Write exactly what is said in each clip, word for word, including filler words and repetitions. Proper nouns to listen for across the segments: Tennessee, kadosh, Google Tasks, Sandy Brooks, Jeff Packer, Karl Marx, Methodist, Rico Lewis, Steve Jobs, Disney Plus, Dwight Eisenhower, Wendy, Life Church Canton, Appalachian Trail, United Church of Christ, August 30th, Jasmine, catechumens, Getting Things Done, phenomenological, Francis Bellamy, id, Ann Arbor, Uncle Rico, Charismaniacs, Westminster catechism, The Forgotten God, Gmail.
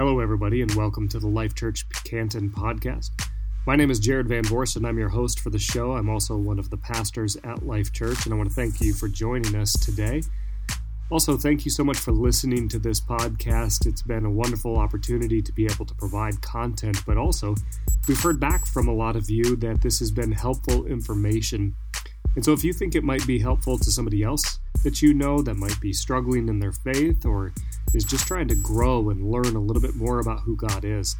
Hello, everybody, and welcome to the Life Church Canton podcast. My name is Jared Van Voorst, and I'm your host for the show. I'm also one of the pastors at Life Church, and I want to thank you for joining us today. Also, thank you so much for listening to this podcast. It's been a wonderful opportunity to be able to provide content, but also we've heard back from a lot of you that this has been helpful information. And so if you think it might be helpful to somebody else that you know that might be struggling in their faith or is just trying to grow and learn a little bit more about who God is,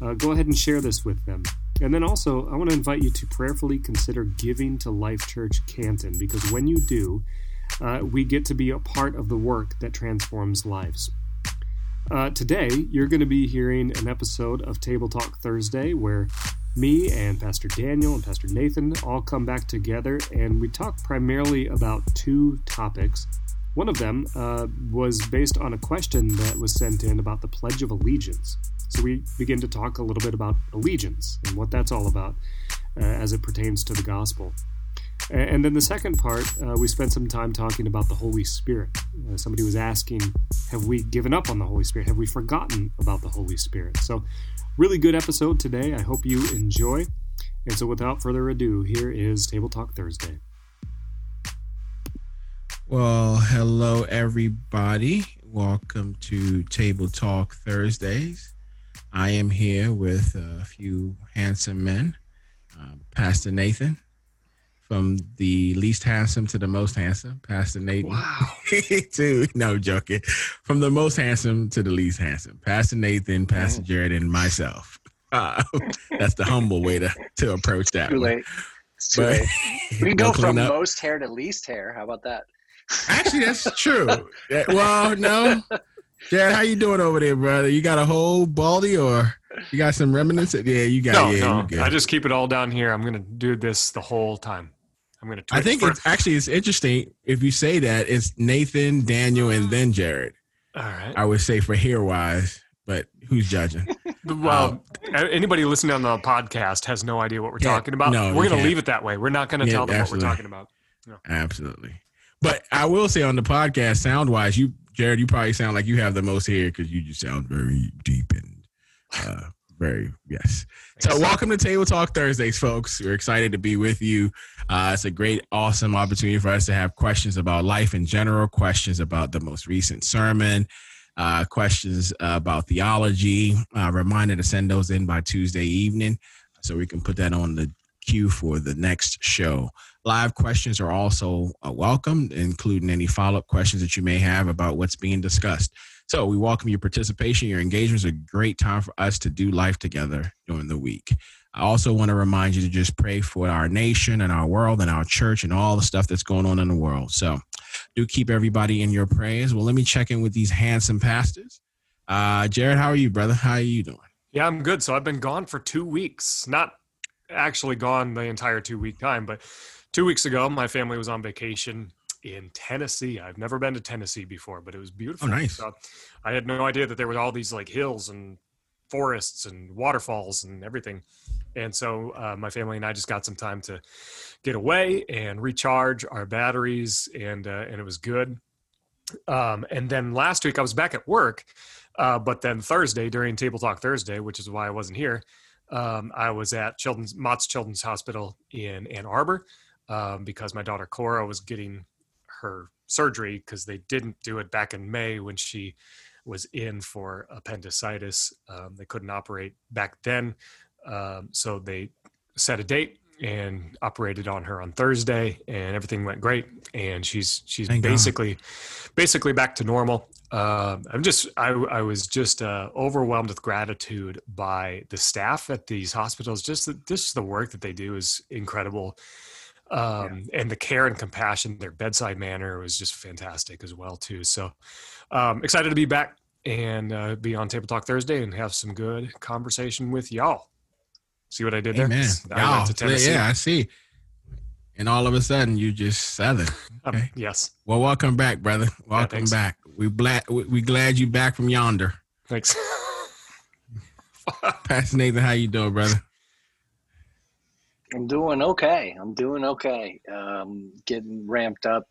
uh, go ahead and share this with them. And then also, I want to invite you to prayerfully consider giving to Life Church Canton, because when you do, Uh, we get to be a part of the work that transforms lives. Uh, today, you're going to be hearing an episode of Table Talk Thursday where me and Pastor Daniel and Pastor Nathan all come back together and we talk primarily about two topics. One of them uh, was based on a question that was sent in about the Pledge of Allegiance. So we begin to talk a little bit about allegiance and what that's all about uh, as it pertains to the gospel. And then the second part, uh, we spent some time talking about the Holy Spirit. Uh, somebody was asking, have we given up on the Holy Spirit? Have we forgotten about the Holy Spirit? So really good episode today. I hope you enjoy. And so without further ado, here is Table Talk Thursday. Well, hello, everybody. Welcome to Table Talk Thursdays. I am here with a few handsome men, uh, Pastor Nathan. From the least handsome to the most handsome, Pastor Nathan. Wow. to, no, joking. From the most handsome to the least handsome, Pastor Nathan, Pastor Jared, and myself. Uh, that's the humble way to, to approach that. Too late. It's too late. We can go from up. most hair to least hair. How about that? Actually, that's true. That, well, no. Jared, how you doing over there, brother? You got a whole baldy or... You got some remnants? Yeah, you got no, yeah, no. Good. I just keep it all down here. I'm going to do this the whole time. I'm going to I think first. It's actually it's interesting if you say that. It's Nathan, Daniel, and then Jared. All right. I would say for hair-wise, but who's judging? Well, um, anybody listening on the podcast has no idea what we're talking about. No, we're going to leave it that way. We're not going to yeah, tell them absolutely. what we're talking about. No. Absolutely. But I will say on the podcast, sound-wise, you Jared, you probably sound like you have the most hair because you just sound very deep in. Uh, very, yes. So welcome to Table Talk Thursdays, folks. We're excited to be with you. Uh, it's a great, awesome opportunity for us to have questions about life in general, questions about the most recent sermon, uh, questions about theology. Uh, reminder to send those in by Tuesday evening so we can put that on the queue for the next show. Live questions are also welcome, including any follow-up questions that you may have about what's being discussed. So we welcome your participation. Your engagement is a great time for us to do life together during the week. I also want to remind you to just pray for our nation and our world and our church and all the stuff that's going on in the world. So do keep everybody in your prayers. Well, let me check in with these handsome pastors. Uh, Jared, how are you, brother? How are you doing? Yeah, I'm good. So I've been gone for two weeks. Not actually gone the entire two-week time, but two weeks ago, my family was on vacation in Tennessee. I've never been to Tennessee before, but it was beautiful. Oh, nice. So I had no idea that there were all these like hills and forests and waterfalls and everything. And so uh, my family and I just got some time to get away and recharge our batteries, and uh, and it was good. Um, and then last week I was back at work, uh, but then Thursday during Table Talk Thursday, which is why I wasn't here, um, I was at Children's, Mott's Children's Hospital in Ann Arbor um, because my daughter Cora was getting her surgery because they didn't do it back in May when she was in for appendicitis. Um, they couldn't operate back then. Um, so they set a date and operated on her on Thursday, and everything went great. And she's, she's Thank basically, God. basically back to normal. Um, I'm just, I, I was just uh, overwhelmed with gratitude by the staff at these hospitals. Just the, just the work that they do is incredible. Um, yeah. And the care and compassion, their bedside manner was just fantastic as well, too. So um, excited to be back and uh, be on Table Talk Thursday and have some good conversation with y'all. See what I did there? Amen. I went to Tennessee. Yeah, I see. And all of a sudden, you just Southern. Okay. Um, yes. Well, welcome back, brother. Welcome yeah, back. We glad we glad you back from yonder. Thanks. Pastor Nathan, how you doing, brother? I'm doing okay. I'm doing okay. Um, getting ramped up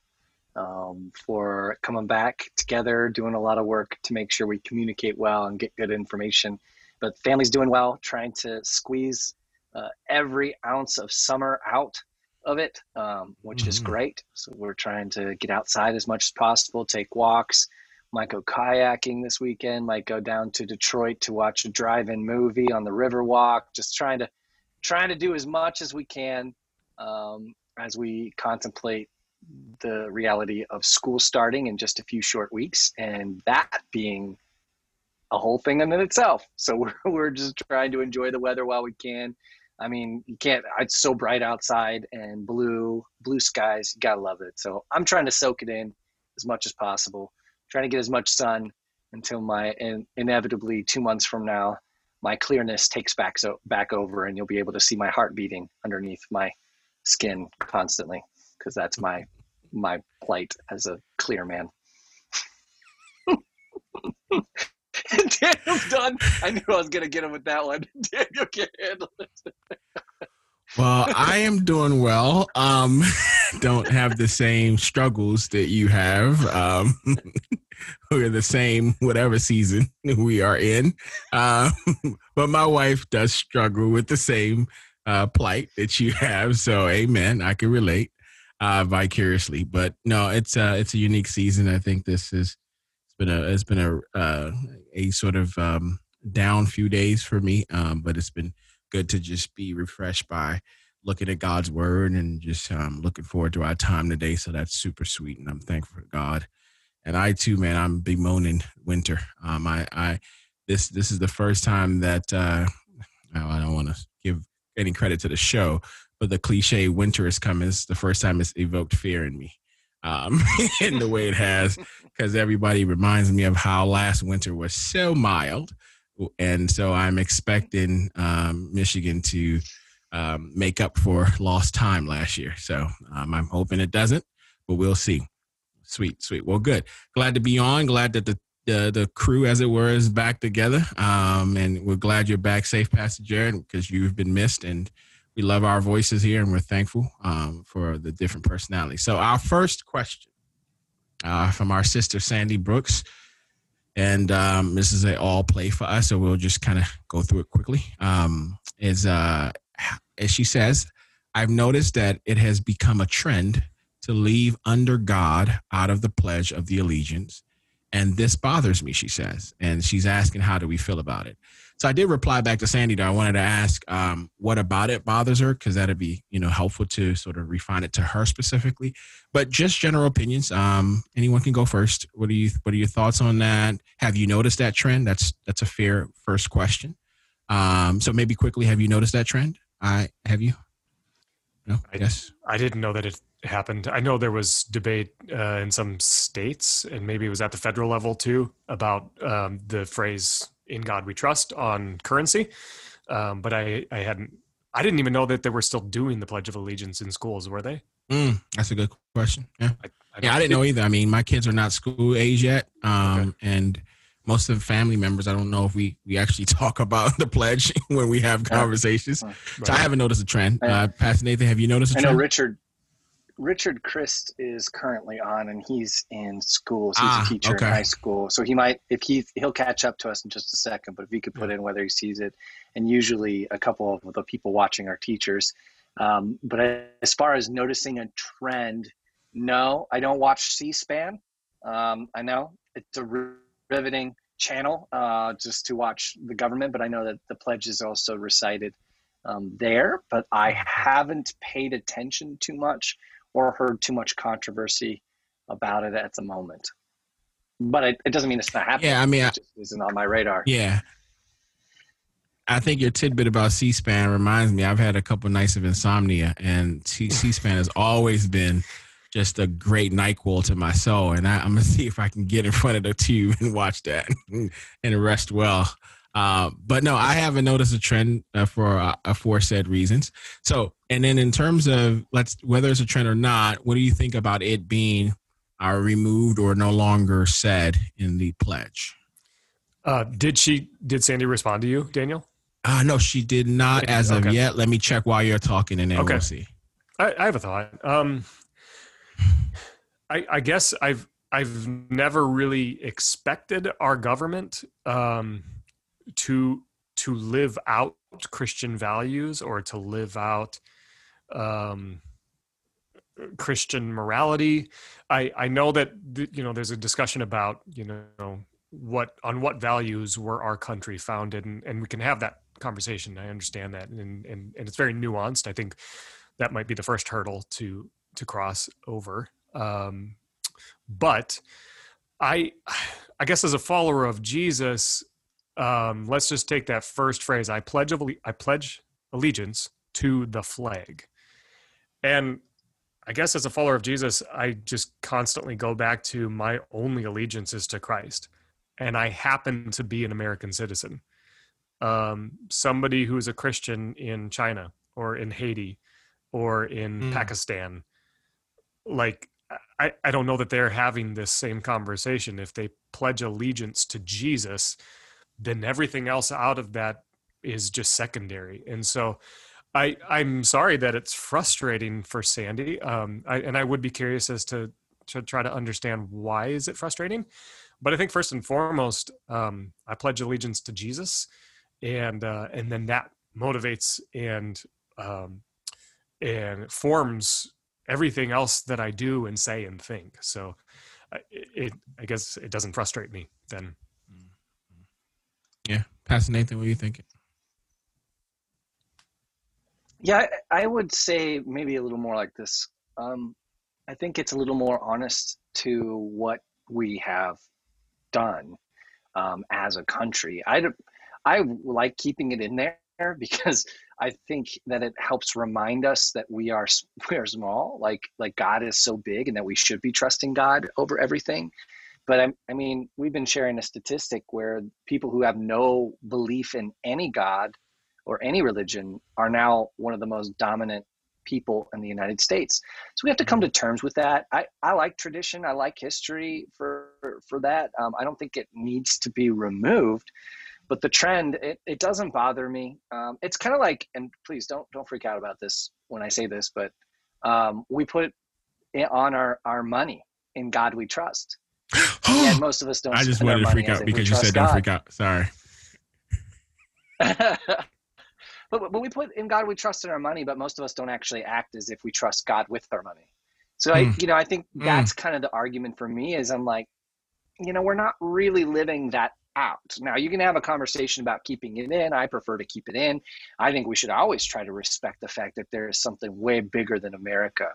um, for coming back together, doing a lot of work to make sure we communicate well and get good information. But family's doing well, trying to squeeze uh, every ounce of summer out of it, um, which mm-hmm. is great. So we're trying to get outside as much as possible, take walks. Might go kayaking this weekend, might go down to Detroit to watch a drive-in movie on the Riverwalk, just trying to trying to do as much as we can um, as we contemplate the reality of school starting in just a few short weeks, and that being a whole thing in itself. So we're, we're just trying to enjoy the weather while we can. I mean, you can't, it's so bright outside and blue, blue skies, you gotta love it. So I'm trying to soak it in as much as possible, trying to get as much sun until my in, inevitably two months from now, my clearness takes back so back over, and you'll be able to see my heart beating underneath my skin constantly, because that's my my plight as a clear man. Daniel's done. I knew I was gonna get him with that one. Daniel can't handle it. Well, I am doing well. Um, don't have the same struggles that you have. Um, we're the same whatever season we are in. Um, but my wife does struggle with the same uh, plight that you have. So, amen. I can relate uh, vicariously. But no, it's uh, it's a unique season. I think this is it's been a it's been a uh, a sort of um, down few days for me. Um, but it's been good to just be refreshed by looking at God's word, and just um, looking forward to our time today. So that's super sweet, and I'm thankful to God. And I too, man, I'm bemoaning winter. Um, I, I, this, this is the first time that uh, I don't want to give any credit to the show, but the cliche "winter is coming" is the first time it's evoked fear in me, um, in the way it has, because everybody reminds me of how last winter was so mild. And so I'm expecting um, Michigan to um, make up for lost time last year. So um, I'm hoping it doesn't, but we'll see. Sweet, sweet. Well, good. Glad to be on. Glad that the the, the crew, as it were, is back together. Um, and we're glad you're back safe, Pastor Jared, because you've been missed. And we love our voices here, and we're thankful um, for the different personalities. So our first question uh, from our sister, Sandy Brooks. And um, this is an all play for us, so we'll just kind of go through it quickly. Um, is uh, as she says, I've noticed that it has become a trend to leave under God out of the Pledge of the Allegiance, and this bothers me, she says. And she's asking, how do we feel about it? So I did reply back to Sandy, though. I wanted to ask um, what about it bothers her, because that'd be, you know, helpful to sort of refine it to her specifically. But just general opinions. Um, anyone can go first. What are you? What are your thoughts on that? Have you noticed that trend? That's that's a fair first question. Um, so maybe quickly, have you noticed that trend? I have you. No. I, yes. I didn't know that it happened. I know there was debate uh, in some states, and maybe it was at the federal level too, about um, the phrase "In God We Trust" on currency. Um, but I, I hadn't, I didn't even know that they were still doing the Pledge of Allegiance in schools. Were they? Mm, that's a good question. Yeah. I, I yeah. I didn't know either. I mean, my kids are not school age yet. Um, okay. And most of the family members, I don't know if we, we actually talk about the pledge when we have conversations. Yeah. Right. So I haven't noticed a trend. Uh, Pastor Nathan, have you noticed a trend? I know Richard, Richard Chris is currently on, and he's in school. So he's ah, a teacher okay. in high school. So he might, if he, he'll catch up to us in just a second, but if he could put yeah. in whether he sees it, and usually a couple of the people watching are teachers. Um, but as far as noticing a trend, no, I don't watch C-SPAN. Um, I know it's a riveting channel uh, just to watch the government, but I know that the pledge is also recited um, there, but I haven't paid attention too much or heard too much controversy about it at the moment. But it, it doesn't mean it's not happening. Yeah, I mean, I, it just isn't on my radar. Yeah. I think your tidbit about C-SPAN reminds me, I've had a couple of nights of insomnia, and C- C-SPAN has always been just a great NyQuil to my soul. And I, I'm going to see if I can get in front of the tube and watch that and rest well. Uh, but no, I haven't noticed a trend uh, for uh, aforesaid reasons. So, and then in terms of let's whether it's a trend or not, what do you think about it being uh, removed or no longer said in the pledge? Uh, did she? Did Sandy respond to you, Daniel? Uh, no, she did not as okay. of yet. Let me check while you're talking, and then okay. we'll see. I, I have a thought. Um, I, I guess I've I've never really expected our government um, to to live out Christian values or to live out um, Christian morality. I, I know that you know there's a discussion about you know what on what values were our country founded, and, and we can have that conversation. I understand that, and, and and it's very nuanced. I think that might be the first hurdle to to cross over. Um, but I, I guess as a follower of Jesus, um, let's just take that first phrase. I pledge, I pledge allegiance to the flag. And I guess as a follower of Jesus, I just constantly go back to my only allegiance is to Christ. And I happen to be an American citizen. Um, somebody who is a Christian in China or in Haiti or in mm. Pakistan, like, I, I don't know that they're having this same conversation. If they pledge allegiance to Jesus, then everything else out of that is just secondary. And so I, I'm sorry that it's frustrating for Sandy. Um, I, and I would be curious as to, to try to understand why is it frustrating. But I think first and foremost, um, I pledge allegiance to Jesus. And uh, and then that motivates and um, and forms everything else that I do and say and think. So it, it, I guess it doesn't frustrate me then. Yeah. Pastor Nathan, what are you thinking? Yeah, I would say maybe a little more like this. Um, I think it's a little more honest to what we have done um, as a country. I, I like keeping it in there, because I think that it helps remind us that we are we are small, like like God is so big, and that we should be trusting God over everything. But I, I mean, we've been sharing a statistic where people who have no belief in any God or any religion are now one of the most dominant people in the United States. So we have to come to terms with that. I, I like tradition. I like history for, for that. Um, I don't think it needs to be removed. But the trend, it, it doesn't bother me. Um, it's kind of like, and please don't don't freak out about this when I say this, but um, we put it on our, our money in God we trust. And most of us don't. I just wanted to freak out because you said don't freak out. Sorry. but, but we put in God we trust in our money, but most of us don't actually act as if we trust God with our money. So mm. I, you know, I think that's mm. kind of the argument for me is I'm like, you know, we're not really living that out. Now you can have a conversation about keeping it in. I prefer to keep it in. I think we should always try to respect the fact that there is something way bigger than America.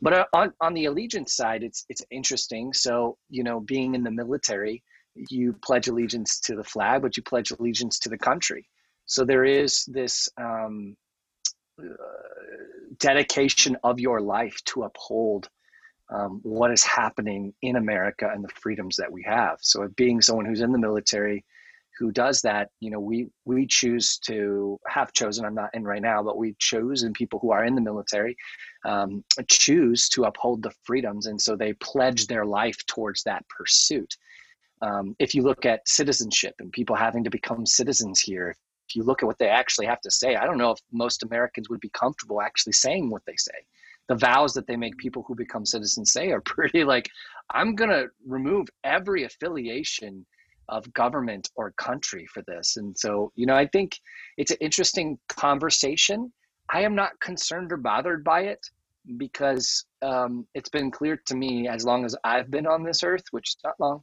But on, on the allegiance side, it's it's interesting. So, you know, being in the military, you pledge allegiance to the flag, but you pledge allegiance to the country. So there is this um, uh, dedication of your life to uphold Um, what is happening in America and the freedoms that we have. So being someone who's in the military who does that, you know, we, we choose to have chosen, I'm not in right now, but we choose and people who are in the military um, choose to uphold the freedoms. And so they pledge their life towards that pursuit. Um, if you look at citizenship and people having to become citizens here, if you look at what they actually have to say, I don't know if most Americans would be comfortable actually saying what they say. The vows that they make people who become citizens say are pretty like, I'm going to remove every affiliation of government or country for this. And so, you know, I think it's an interesting conversation. I am not concerned or bothered by it because um, it's been clear to me as long as I've been on this earth, which is not long,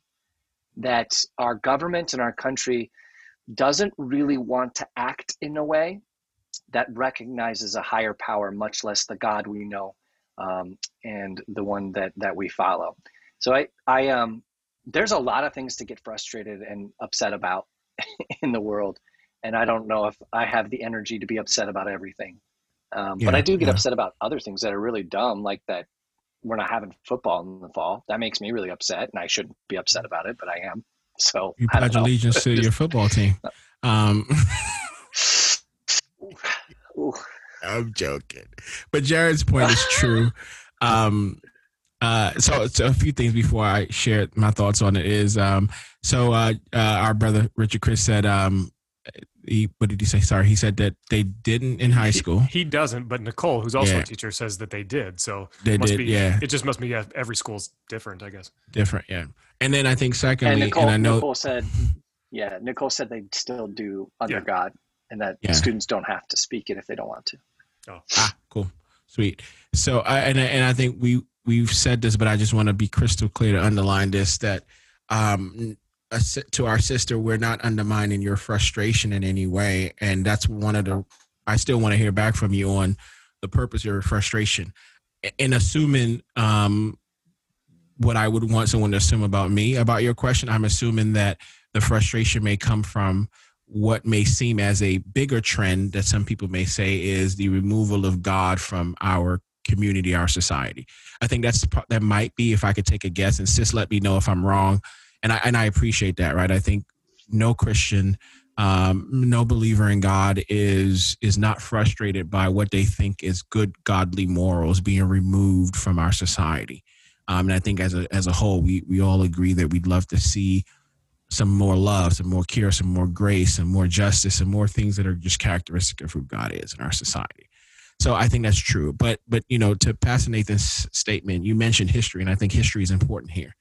that our government and our country doesn't really want to act in a way that recognizes a higher power, much less the God we know um, and the one that, that we follow. So I, I um, there's a lot of things to get frustrated and upset about in the world. And I don't know if I have the energy to be upset about everything. Um, yeah, but I do get yeah. upset about other things that are really dumb, like that we're not having football in the fall. That makes me really upset, and I shouldn't be upset about it, but I am. So you pledge allegiance to your football team. Um Ooh. I'm joking, but Jared's point is true. Um, uh, so, so a few things before I share my thoughts on it is, um, so uh, uh, our brother Richard Chris said, um, he, what did he say? Sorry, he said that they didn't in high school. He, he doesn't, but Nicole, who's also yeah. a teacher, says that they did. So they must did, be, yeah. It just must be yeah, every school's different, I guess. Different, yeah. And then I think secondly, and, Nicole, and I know Nicole said, yeah, Nicole said they still do under yeah. God, and that yeah. students don't have to speak it if they don't want to. Oh, ah, cool, sweet. So, I, and and I think we we've said this, but I just want to be crystal clear to underline this that. Um, to our sister, we're not undermining your frustration in any way. And that's one of the, I still want to hear back from you on the purpose of your frustration. And assuming um, what I would want someone to assume about me, about your question, I'm assuming that the frustration may come from what may seem as a bigger trend that some people may say is the removal of God from our community, our society. I think that's that might be, if I could take a guess, and sis, let me know if I'm wrong. And I, and I appreciate that, right? I think no Christian, um, no believer in God is is not frustrated by what they think is good godly morals being removed from our society. Um, and I think as a as a whole, we we all agree that we'd love to see some more love, some more care, some more grace, some more justice, and more things that are just characteristic of who God is in our society. So I think that's true. But but you know, to Pastor Nathan's statement, you mentioned history, and I think history is important here.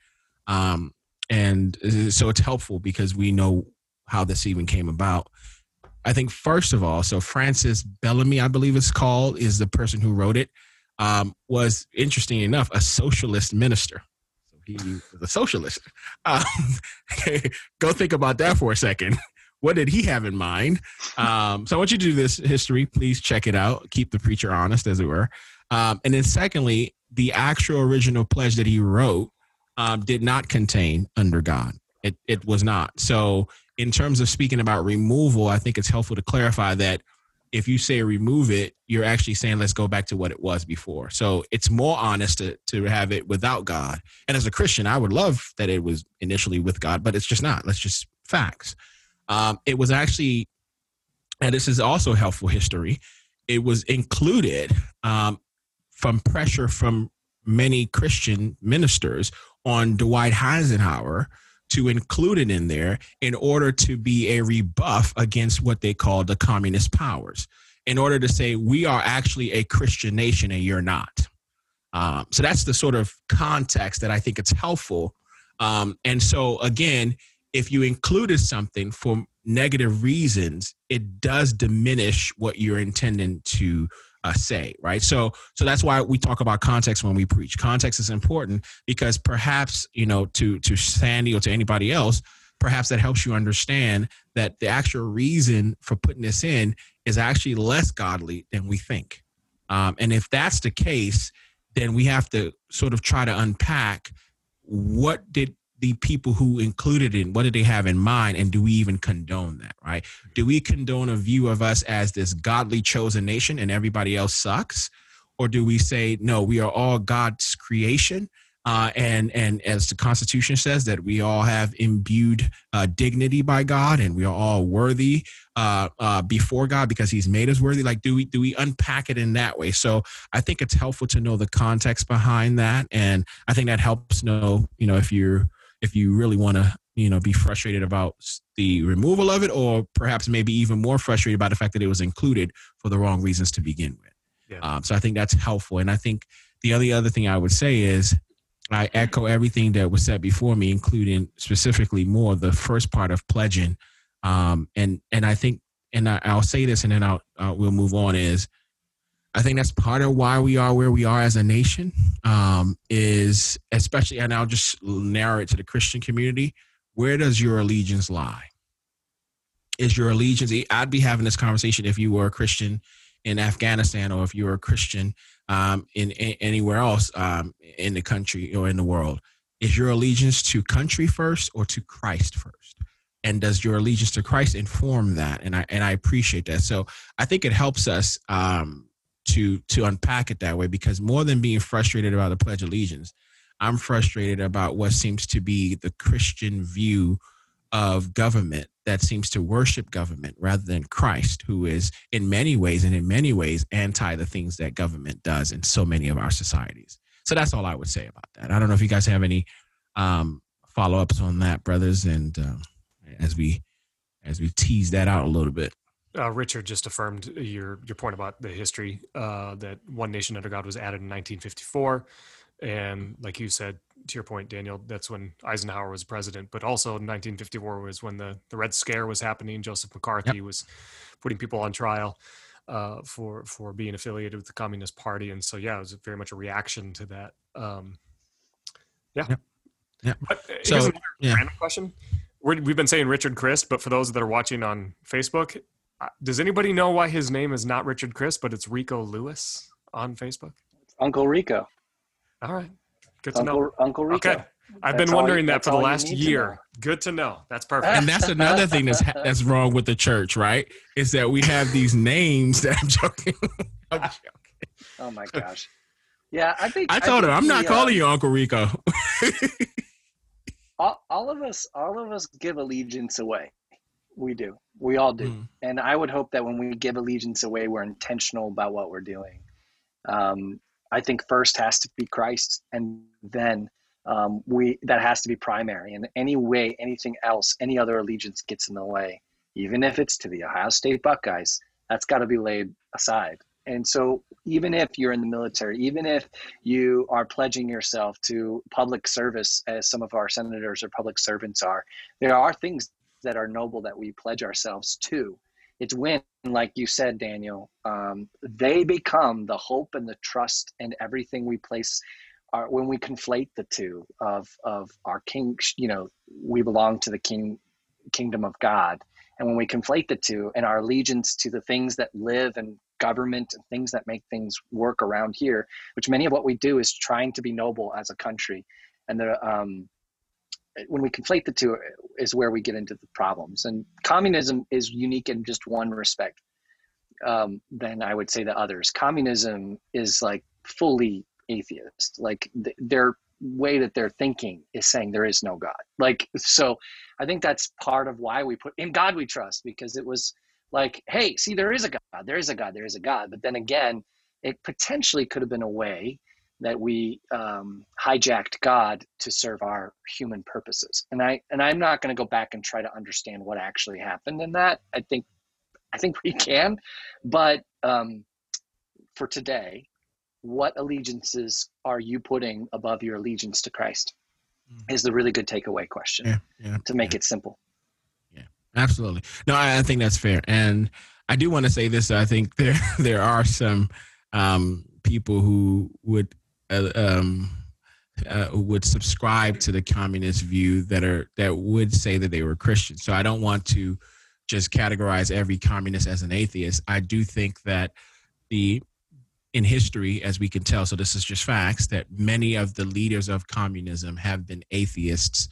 Um, And so it's helpful because we know how this even came about. I think, first of all, so Francis Bellamy, I believe it's called, is the person who wrote it, um, was, interesting enough, a socialist minister. So he was a socialist. Um, go think about that for a second. What did he have in mind? Um, so I want you to do this history. Please check it out. Keep the preacher honest, as it were. Um, and then secondly, the actual original pledge that he wrote Um, did not contain under God. It it was not. So in terms of speaking about removal, I think it's helpful to clarify that if you say remove it, you're actually saying let's go back to what it was before. So it's more honest to, to have it without God. And as a Christian, I would love that it was initially with God, but it's just not. Let's just facts. Um, it was actually, and this is also helpful history, it was included um, from pressure from many Christian ministers on Dwight Eisenhower to include it in there in order to be a rebuff against what they called the communist powers, in order to say, we are actually a Christian nation and you're not. Um, so that's the sort of context that I think it's helpful. Um, and so again, if you included something for negative reasons, it does diminish what you're intending to Uh, say, right? So, so that's why we talk about context when we preach. Context is important because perhaps, you know, to, to Sandy or to anybody else, perhaps that helps you understand that the actual reason for putting this in is actually less godly than we think. Um, and if that's the case, then we have to sort of try to unpack what did the people who included it, what did they have in mind? And do we even condone that, right? Do we condone a view of us as this godly chosen nation and everybody else sucks? Or do we say, no, we are all God's creation. Uh, and, and as the Constitution says, that we all have imbued uh, dignity by God and we are all worthy uh, uh, before God because he's made us worthy. Like, do we, do we unpack it in that way? So I think it's helpful to know the context behind that. And I think that helps know, you know, if you're, if you really want to, you know, be frustrated about the removal of it, or perhaps maybe even more frustrated by the fact that it was included for the wrong reasons to begin with. Yeah. Um, so I think that's helpful. And I think the only other thing I would say is I echo everything that was said before me, including specifically more the first part of pledging. Um, and, and I think, and I, I'll say this and then I'll, uh, we'll move on is I think that's part of why we are where we are as a nation um, is especially, and I'll just narrow it to the Christian community. Where does your allegiance lie? Is your allegiance, I'd be having this conversation if you were a Christian in Afghanistan or if you were a Christian um, in, in anywhere else um, in the country or in the world. Is your allegiance to country first or to Christ first? And does your allegiance to Christ inform that? And I, and I appreciate that. So I think it helps us um, to to unpack it that way, because more than being frustrated about the Pledge of Allegiance, I'm frustrated about what seems to be the Christian view of government that seems to worship government rather than Christ, who is in many ways and in many ways anti the things that government does in so many of our societies. So that's all I would say about that. I don't know if you guys have any um, follow-ups on that, brothers, and um, as we as we tease that out a little bit. Uh, Richard just affirmed your your point about the history, uh, that One Nation Under God was added in nineteen fifty-four. And like you said, to your point, Daniel, that's when Eisenhower was president, but also in nineteen fifty-four was when the, the Red Scare was happening. Joseph McCarthy yep. was putting people on trial uh, for, for being affiliated with the Communist Party. And so, yeah, it was very much a reaction to that. Um, yeah. Yep. Yep. But so, here's another yeah. random question. We're, we've been saying Richard Chris, but for those that are watching on Facebook, does anybody know why his name is not Richard Chris, but it's Rico Lewis on Facebook? It's Uncle Rico. All right. Good Uncle, to know. Uncle Rico. Okay. I've that's been wondering you, that for the last year. To Good to know. That's perfect. And that's another thing that's that's wrong with the church, right? Is that we have these names that I'm joking. I'm joking. Oh my gosh. Yeah, I think I told I think him, I'm not the, calling uh, you Uncle Rico. all, all of us all of us give allegiance away. We do. We all do. Mm. And I would hope that when we give allegiance away, we're intentional about what we're doing. Um, I think first has to be Christ, and then um, we that has to be primary. And any way, anything else, any other allegiance gets in the way, even if it's to the Ohio State Buckeyes, that's got to be laid aside. And so even if you're in the military, even if you are pledging yourself to public service, as some of our senators or public servants are, there are things that are noble that we pledge ourselves to. It's when, like you said, Daniel, um, they become the hope and the trust and everything we place our, when we conflate the two of, of our king, you know, we belong to the king, kingdom of God. And when we conflate the two and our allegiance to the things that live and government and things that make things work around here, which many of what we do is trying to be noble as a country. And the, um, when we conflate the two is where we get into the problems. And communism is unique in just one respect. Um, then I would say the others. Communism is like fully atheist. Like th- their way that they're thinking is saying there is no God. Like, so I think that's part of why we put in God we trust, because it was like, hey, see, there is a God, there is a God, there is a God. But then again, it potentially could have been a way that we um, hijacked God to serve our human purposes. And I, and I'm not going to go back and try to understand what actually happened in that. I think, I think we can, but um, for today, what allegiances are you putting above your allegiance to Christ is the really good takeaway question yeah, yeah, to make yeah. it simple. Yeah, absolutely. No, I, I think that's fair. And I do want to say this. I think there, there are some um, people who would, Uh, um, uh, would subscribe to the communist view that are that would say that they were Christian. So I don't want to just categorize every communist as an atheist. I do think that the in history, as we can tell, so this is just facts, that many of the leaders of communism have been atheists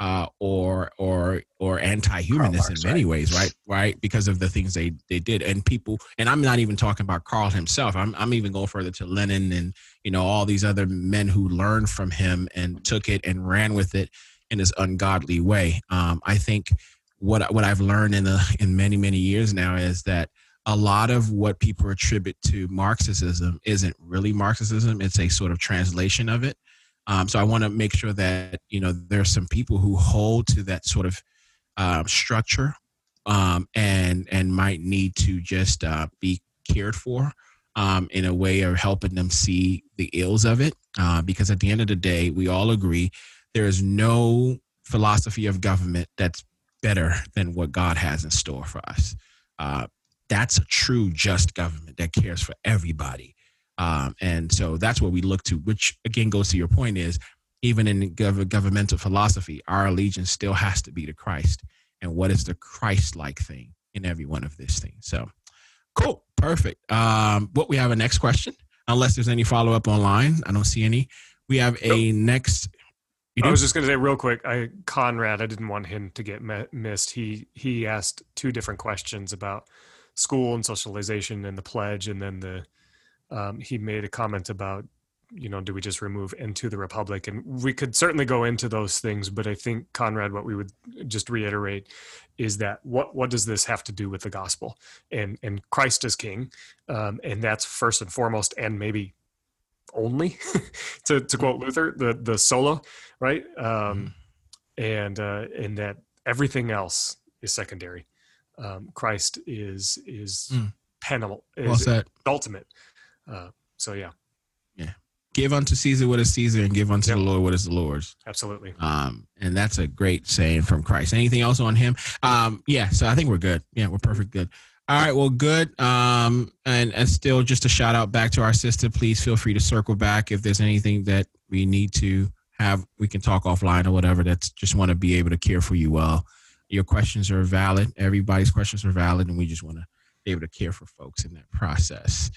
uh, or or or anti-humanists Marx, in many right? ways, right? Right, because of the things they they did, and people. And I'm not even talking about Karl himself. I'm I'm even going further to Lenin and you know all these other men who learned from him and took it and ran with it in this ungodly way. Um, I think what what I've learned in the in many many years now is that a lot of what people attribute to Marxism isn't really Marxism. It's a sort of translation of it. Um, so I want to make sure that, you know, there's some people who hold to that sort of uh, structure um, and and might need to just uh, be cared for um, in a way of helping them see the ills of it. Uh, because at the end of the day, we all agree there is no philosophy of government that's better than what God has in store for us. Uh, that's a true, just government that cares for everybody. Um, and so that's what we look to, which again goes to your point is even in gov- governmental philosophy, our allegiance still has to be to Christ. And what is the Christ-like thing in every one of these things? So cool. Perfect. Um, what we have a next question, unless there's any follow-up online. I don't see any. We have a nope. next. I was just going to say real quick, I, Conrad, I didn't want him to get me- missed. He, he asked two different questions about school and socialization and the pledge and then the, Um, he made a comment about, you know, do we just remove into the Republic? And we could certainly go into those things, but I think, Conrad, what we would just reiterate is that what what does this have to do with the gospel? And and Christ is king, um, and that's first and foremost, and maybe only, to, to quote Luther, the the sola, right? Um, and uh, and that everything else is secondary. um, Christ is is mm. penal, is well ultimate. Uh, so yeah, yeah. Give unto Caesar what is Caesar, and give unto yep. the Lord what is the Lord's. Absolutely. Um, and that's a great saying from Christ. Anything else on him? Um, yeah. So I think we're good. Yeah, we're perfect. Good. All right. Well, good. Um, and, and still just a shout out back to our sister. Please feel free to circle back if there's anything that we need to have. We can talk offline or whatever. That's just want to be able to care for you well. Your questions are valid. Everybody's questions are valid, and we just want to be able to care for folks in that process.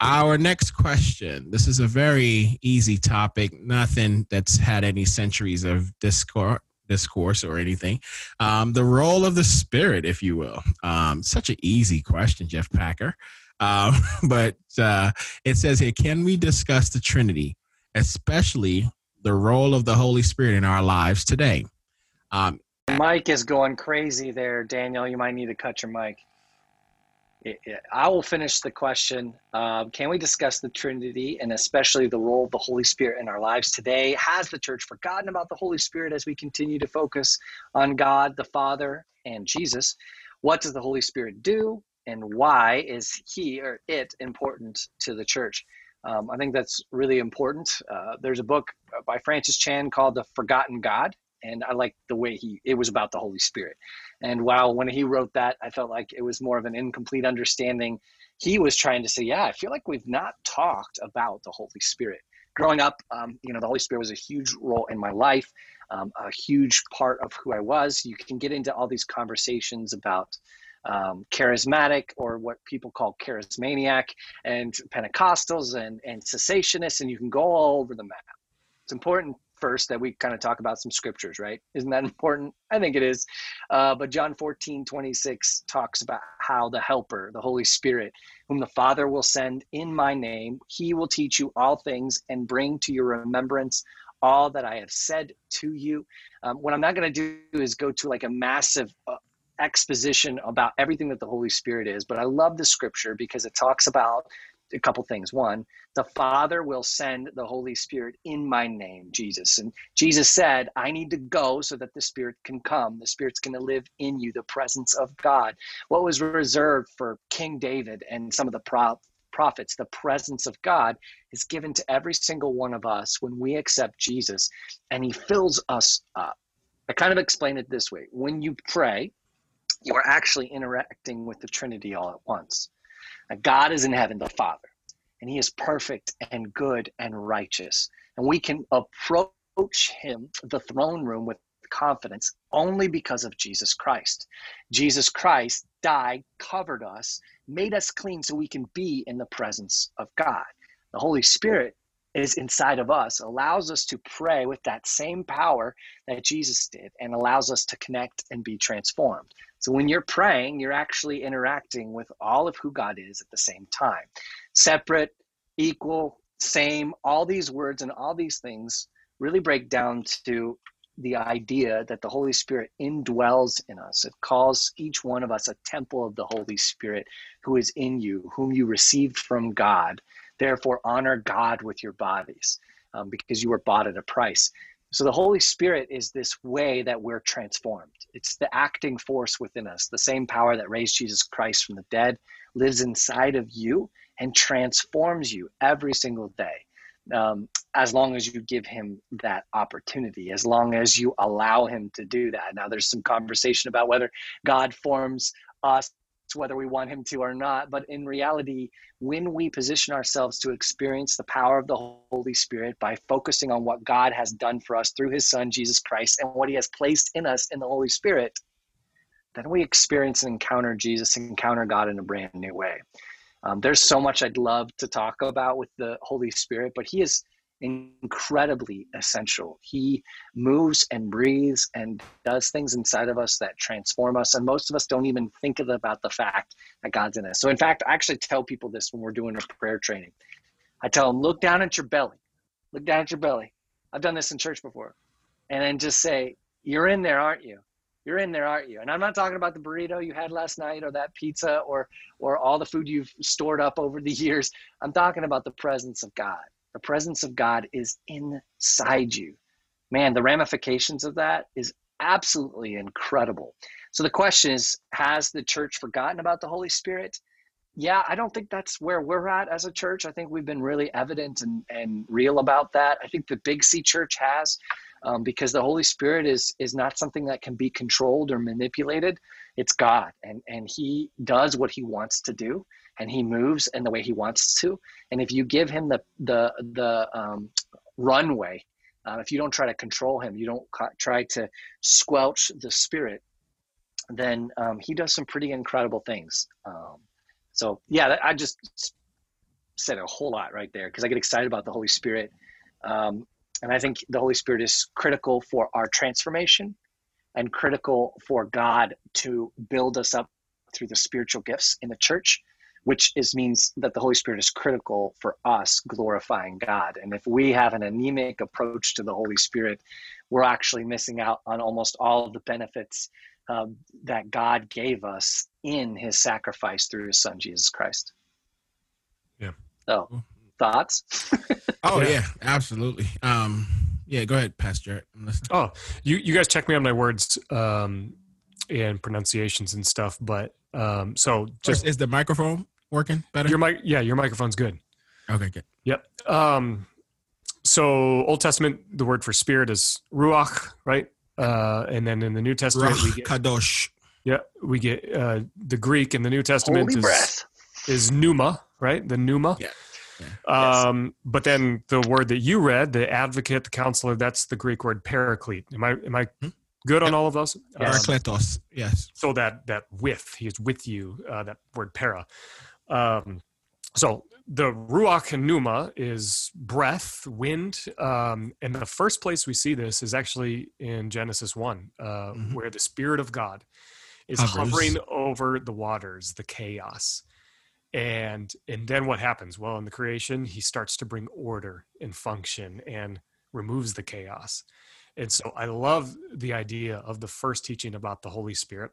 Our next question. This is a very easy topic. Nothing that's had any centuries of discourse, discourse or anything. Um, the role of the Spirit, if you will. Um, such an easy question, Jeff Packer. Um, but uh, it says here, can we discuss the Trinity, especially the role of the Holy Spirit in our lives today? Um, Mike is going crazy there, Daniel. You might need to cut your mic. I will finish the question. Uh, can we discuss the Trinity and especially the role of the Holy Spirit in our lives today? Has the church forgotten about the Holy Spirit as we continue to focus on God, the Father, and Jesus? What does the Holy Spirit do, and why is he or it important to the church? Um, I think that's really important. Uh, there's a book by Francis Chan called The Forgotten God. And I like the way he, it was about the Holy Spirit. And while when he wrote that, I felt like it was more of an incomplete understanding. He was trying to say, yeah, I feel like we've not talked about the Holy Spirit. Growing up, um, you know, the Holy Spirit was a huge role in my life, um, a huge part of who I was. You can get into all these conversations about um, charismatic, or what people call charismaniac, and Pentecostals and, and cessationists, and you can go all over the map. It's important first that we kind of talk about some scriptures, right? Isn't that important? I think it is. Uh, but John fourteen twenty-six talks about how the helper, the Holy Spirit, whom the Father will send in my name, he will teach you all things and bring to your remembrance all that I have said to you. Um, what I'm not going to do is go to like a massive uh, exposition about everything that the Holy Spirit is, but I love the scripture because it talks about a couple things. One, the Father will send the Holy Spirit in my name, Jesus. And Jesus said, I need to go so that the Spirit can come. The Spirit's going to live in you, the presence of God. What was reserved for King David and some of the pro- prophets, the presence of God is given to every single one of us when we accept Jesus, and he fills us up. I kind of explain it this way. When you pray, you are actually interacting with the Trinity all at once. God is in heaven, the Father, and he is perfect and good and righteous. And we can approach him, the throne room, with confidence only because of Jesus Christ. Jesus Christ died, covered us, made us clean so we can be in the presence of God. The Holy Spirit is inside of us, allows us to pray with that same power that Jesus did, and allows us to connect and be transformed. So when you're praying, you're actually interacting with all of who God is at the same time. Separate, equal, same, all these words and all these things really break down to the idea that the Holy Spirit indwells in us. It calls each one of us a temple of the Holy Spirit who is in you, whom you received from God. Therefore, honor God with your bodies, um, because you were bought at a price. So the Holy Spirit is this way that we're transformed. It's the acting force within us. The same power that raised Jesus Christ from the dead lives inside of you and transforms you every single day, um, as long as you give him that opportunity, as long as you allow him to do that. Now, there's some conversation about whether God forms us, whether we want him to or not. But in reality, when we position ourselves to experience the power of the Holy Spirit by focusing on what God has done for us through his son, Jesus Christ, and what he has placed in us in the Holy Spirit, then we experience and encounter Jesus, encounter God in a brand new way. Um, there's so much I'd love to talk about with the Holy Spirit, but he is incredibly essential. He moves and breathes and does things inside of us that transform us, and most of us don't even think about the fact that God's in us. So in fact, I actually tell people this when we're doing a prayer training. I tell them, look down at your belly. Look down at your belly. I've done this in church before. And then just say, you're in there, aren't you? You're in there, aren't you? And I'm not talking about the burrito you had last night, or that pizza, or or all the food you've stored up over the years. I'm talking about the presence of God. The presence of God is inside you. Man, the ramifications of that is absolutely incredible. So the question is, has the church forgotten about the Holy Spirit? Yeah, I don't think that's where we're at as a church. I think we've been really evident and, and real about that. I think the Big C Church has, um, because the Holy Spirit is is not something that can be controlled or manipulated. It's God, and, and he does what he wants to do, and he moves in the way he wants to. And if you give him the, the, the um, runway, uh, if you don't try to control him, you don't ca- try to squelch the Spirit, then um, he does some pretty incredible things. Um, so yeah, I just said a whole lot right there because I get excited about the Holy Spirit. Um, and I think the Holy Spirit is critical for our transformation and critical for God to build us up through the spiritual gifts in the church, which is means that the Holy Spirit is critical for us glorifying God. And if we have an anemic approach to the Holy Spirit, we're actually missing out on almost all of the benefits Um, that God gave us in his sacrifice through his son, Jesus Christ. Yeah. So thoughts? Oh yeah, absolutely. Um, yeah, go ahead, Pastor Jared. I'm listening. Oh, you, you guys check me on my words um, and pronunciations and stuff. But um, so just, is the microphone working better? Your mic. Yeah. Your microphone's good. Okay, good. Yep. Um, so Old Testament, the word for spirit is ruach, right? Uh, and then in the New Testament, Ruch we get, kadosh. Yeah, we get uh, the Greek in the New Testament is, is pneuma, right? The pneuma. Yeah. Yeah. Um, yes. But then the word that you read, the advocate, the counselor, that's the Greek word paraclete. Am I am I good yep. on all of those? Paracletos. Um, yes. So that that with he is with you. Uh, that word para. Um, so the ruach and pneuma is breath, wind, um, and the first place we see this is actually in Genesis one, uh, mm-hmm. where the Spirit of God is Hovers. hovering over the waters, the chaos. And and then what happens? Well, in the creation, he starts to bring order and function and removes the chaos. And so I love the idea of the first teaching about the Holy Spirit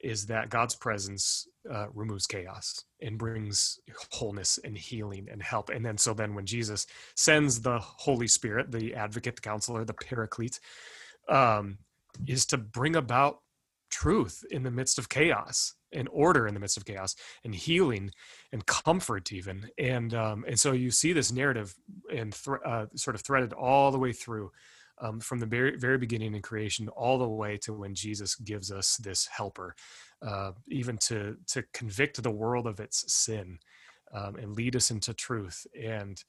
is that God's presence uh, removes chaos and brings wholeness and healing and help. And then, so then when Jesus sends the Holy Spirit, the advocate, the counselor, the paraclete, um, is to bring about truth in the midst of chaos and order in the midst of chaos and healing and comfort even. And, um, and so you see this narrative and th- uh, sort of threaded all the way through Um, from the very, very beginning in creation all the way to when Jesus gives us this helper, uh, even to to convict the world of its sin um, and lead us into truth. And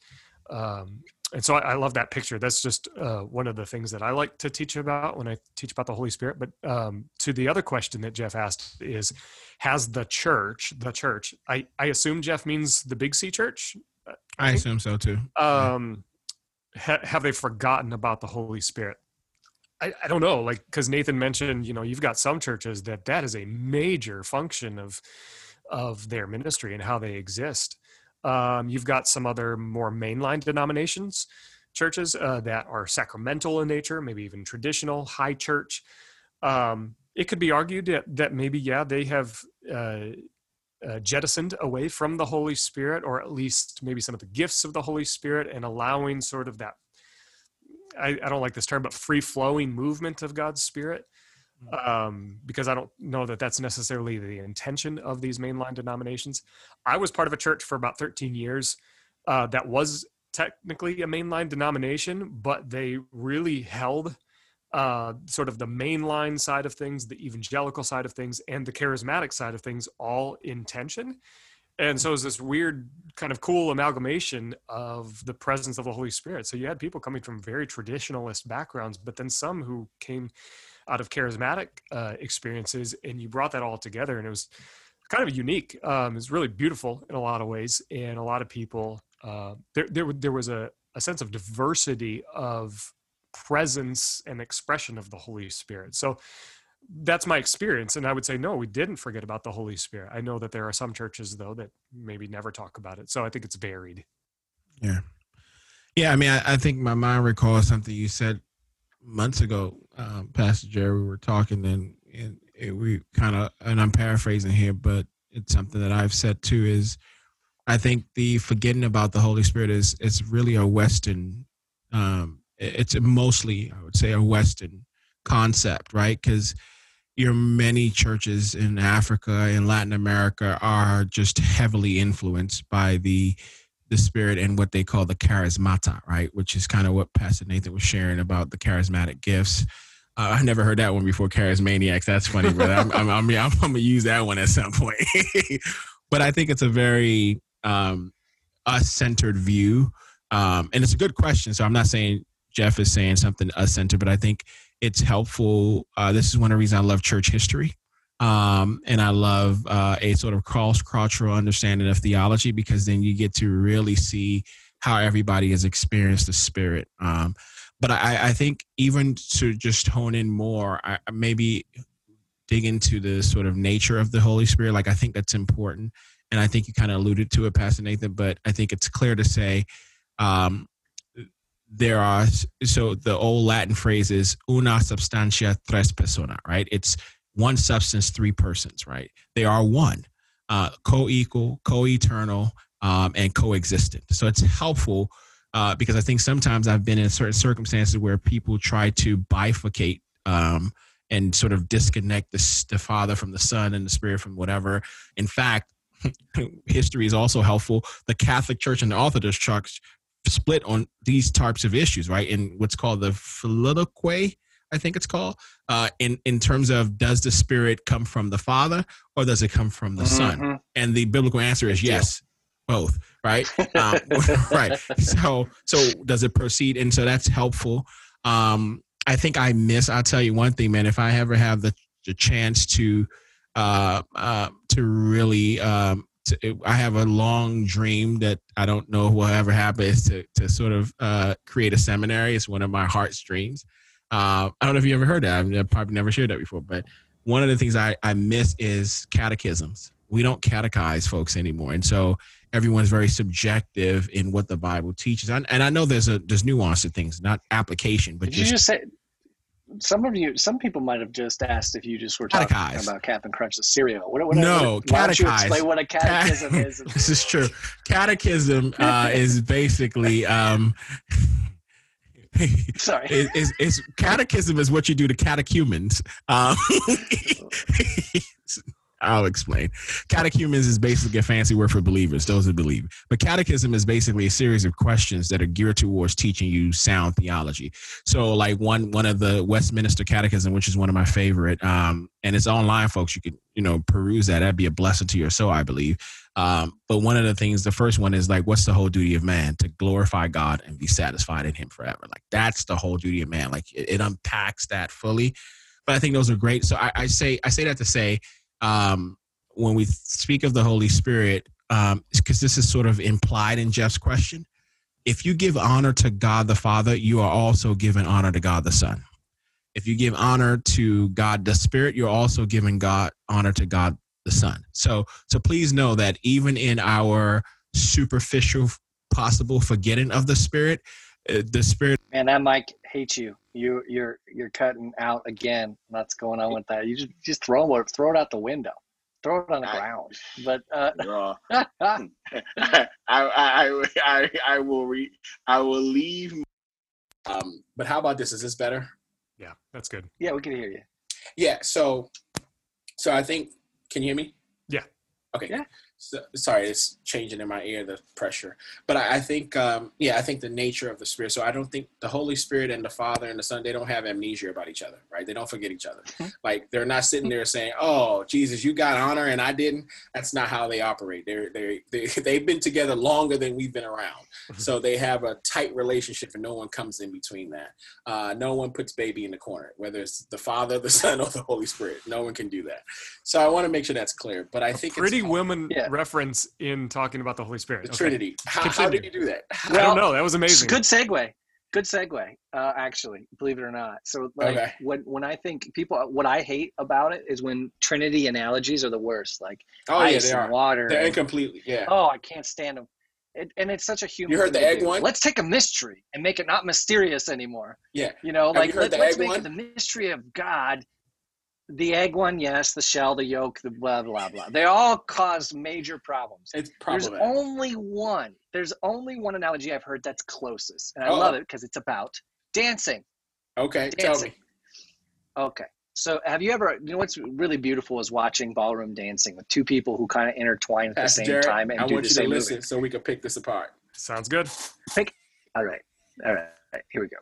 um, and so I, I love that picture. That's just uh, one of the things that I like to teach about when I teach about the Holy Spirit. But um, to the other question that Jeff asked is, has the church, the church, I, I assume Jeff means the Big C Church? I, I assume so too. Um yeah. Have they forgotten about the Holy Spirit? I, I don't know, like, because Nathan mentioned, you know, you've got some churches that that is a major function of of their ministry and how they exist. Um, you've got some other more mainline denominations, churches uh, that are sacramental in nature, maybe even traditional, high church. Um, it could be argued that, that maybe, yeah, they have uh, Uh, jettisoned away from the Holy Spirit, or at least maybe some of the gifts of the Holy Spirit, and allowing sort of that, I, I don't like this term, but free-flowing movement of God's Spirit, um, because I don't know that that's necessarily the intention of these mainline denominations. I was part of a church for about thirteen years uh, that was technically a mainline denomination, but they really held Uh, sort of the mainline side of things, the evangelical side of things, and the charismatic side of things all in tension. And so it's this weird kind of cool amalgamation of the presence of the Holy Spirit. So you had people coming from very traditionalist backgrounds, but then some who came out of charismatic uh, experiences, and you brought that all together. And it was kind of unique. Um, it was really beautiful in a lot of ways. And a lot of people, uh, there, there, there was a, a sense of diversity of presence and expression of the Holy Spirit. So that's my experience. And I would say, no, we didn't forget about the Holy Spirit. I know that there are some churches though, that maybe never talk about it. So I think it's varied. Yeah. Yeah. I mean, I, I think my mind recalls something you said months ago, um, Pastor Jerry, we were talking and, and it, we kind of, and I'm paraphrasing here, but it's something that I've said too, is I think the forgetting about the Holy Spirit is, it's really a Western, um, it's mostly, I would say, a Western concept, right? Because your many churches in Africa and Latin America are just heavily influenced by the the spirit and what they call the charismata, right? Which is kind of what Pastor Nathan was sharing about the charismatic gifts. Uh, I never heard that one before, charismaniacs. That's funny, but I'm, I'm, I'm, I'm, I'm going to use that one at some point. But I think it's a very um, us-centered view. Um, and it's a good question. So I'm not saying Jeff is saying something us-centered, but I think it's helpful. Uh, this is one of the reasons I love church history. Um, and I love uh, a sort of cross-cultural understanding of theology, because then you get to really see how everybody has experienced the spirit. Um, but I, I think even to just hone in more, I, maybe dig into the sort of nature of the Holy Spirit. Like, I think that's important. And I think you kind of alluded to it, Pastor Nathan, but I think it's clear to say um, there are, so the old Latin phrase is una substantia tres persona, right? It's one substance, three persons, right? They are one, uh, co-equal, co-eternal, um, and coexistent. So it's helpful uh, because I think sometimes I've been in certain circumstances where people try to bifurcate um, and sort of disconnect the, the Father from the Son and the Spirit from whatever. In fact, history is also helpful. The Catholic Church and the Orthodox Church split on these types of issues, right? In what's called the Filioque, I think it's called, uh, in, in terms of, does the Spirit come from the Father or does it come from the mm-hmm. Son? And the biblical answer is yes, both, right? Um, right. So, so does it proceed? And so that's helpful. Um, I think I miss, I'll tell you one thing, man, if I ever have the, the chance to, uh, uh, to really, um, to, I have a long dream that I don't know will ever happen, is to, to sort of uh, create a seminary. It's one of my heart's dreams. Uh, I don't know if you ever heard that. I've probably never shared that before, but one of the things I, I miss is catechisms. We don't catechize folks anymore. And so everyone's very subjective in what the Bible teaches. And, and I know there's a, there's nuance to things, not application, but Did just, you just say, some of you, some people might've just asked if you just were talking catechize. about Captain Crunch's cereal. What, what, no, what, why don't you explain what a catechism Cat- is? This is true. Catechism uh, is basically, um, Sorry. Is, is, is catechism is what you do to catechumens. Um, I'll explain. Catechumens is basically a fancy word for believers, those that believe. But catechism is basically a series of questions that are geared towards teaching you sound theology. So, like one one of the Westminster catechism, which is one of my favorite, um, and it's online, folks. You can you know peruse that. That'd be a blessing to your soul, I believe. Um, but one of the things, the first one is like, what's the whole duty of man? To glorify God and be satisfied in him forever. Like, that's the whole duty of man. Like, it, it unpacks that fully. But I think those are great. So I, I say, I say that to say, um, when we speak of the Holy Spirit, um, because this is sort of implied in Jeff's question, if you give honor to God the Father, you are also giving honor to God the Son. If you give honor to God the Spirit, you're also giving God honor to God the Son. So, so please know that even in our superficial possible forgetting of the Spirit, uh, the Spirit. Man, I might hate you. You, you're, you're cutting out again. What's going on with that? You just, just throw it, throw it out the window, throw it on the I, ground. But uh, I, I, I, I, I will re, I will leave. Um, but how about this? Is this better? Yeah, that's good. Yeah, we can hear you. Yeah. So, so I think. Can you hear me? Yeah. Okay. Yeah. So, sorry, it's changing in my ear, the pressure. But I, I think, um, yeah, I think the nature of the Spirit. So I don't think the Holy Spirit and the Father and the Son, they don't have amnesia about each other, right? They don't forget each other. Like, they're not sitting there saying, oh, Jesus, you got honor and I didn't. That's not how they operate. They're, they're, they, they've been together longer than we've been around. So they have a tight relationship and no one comes in between that. Uh, no one puts baby in the corner, whether it's the Father, the Son, or the Holy Spirit. No one can do that. So I want to make sure that's clear. But I think pretty it's- Pretty women... Yeah. reference in talking about the Holy Spirit. The okay. Trinity. How, how did you do that? Well, I don't know. That was amazing. Good segue. Good segue, uh, actually, believe it or not. So like okay. when, when I think people, what I hate about it is when Trinity analogies are the worst, like oh, ice yeah, they and are. water. They're and, incompletely, yeah. Oh, I can't stand them. It, and it's such a human. You heard the egg do. one? Let's take a mystery and make it not mysterious anymore. Yeah. You know, Have like you let, let's make one? It the mystery of God. The egg one, yes. The shell, the yolk, the blah, blah, blah. They all caused major problems. It's There's only one. There's only one analogy I've heard that's closest. And I oh. love it because it's about dancing. Okay, dancing. Tell me. Okay. So have you ever, you know, what's really beautiful is watching ballroom dancing with two people who kind of intertwine at the Ask same Jared, time. And I do want the you same to listen movie. So we can pick this apart. Sounds good. Pick. All right. All right. All right. Here we go.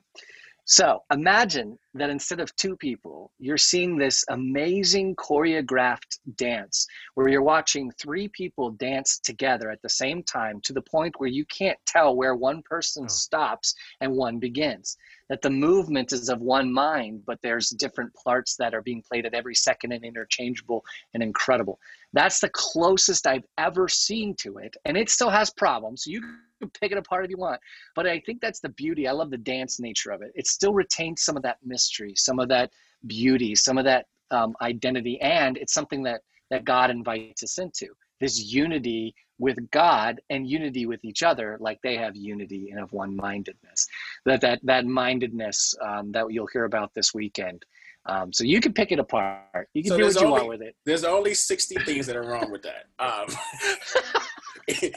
So imagine that instead of two people, you're seeing this amazing choreographed dance where you're watching three people dance together at the same time to the point where you can't tell where one person oh. stops and one begins. That the movement is of one mind, but there's different parts that are being played at every second and interchangeable and incredible. That's the closest I've ever seen to it. And it still has problems. You can pick it apart if you want. But I think that's the beauty. I love the dance nature of it. It still retains some of that mystery, some of that beauty, some of that um, identity. And it's something that, that God invites us into. This unity with God and unity with each other, like they have unity and of one-mindedness. That that that mindedness um, that you'll hear about this weekend. Um, so you can pick it apart. You can so do what you only, want with it. There's only sixty things that are wrong with that. Um,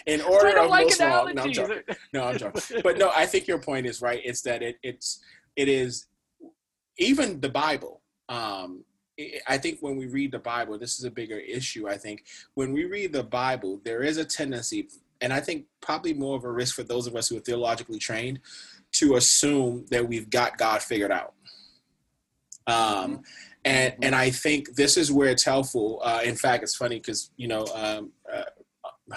in order I don't of like most wrong. No, I'm joking. No, I'm joking. But no, I think your point is right. It's that it it's it is even the Bible. Um, I think when we read the Bible, this is a bigger issue. I think when we read the Bible, there is a tendency, and I think probably more of a risk for those of us who are theologically trained, to assume that we've got God figured out. Um, and, and I think this is where it's helpful. Uh, in fact, it's funny because, you know, um, uh,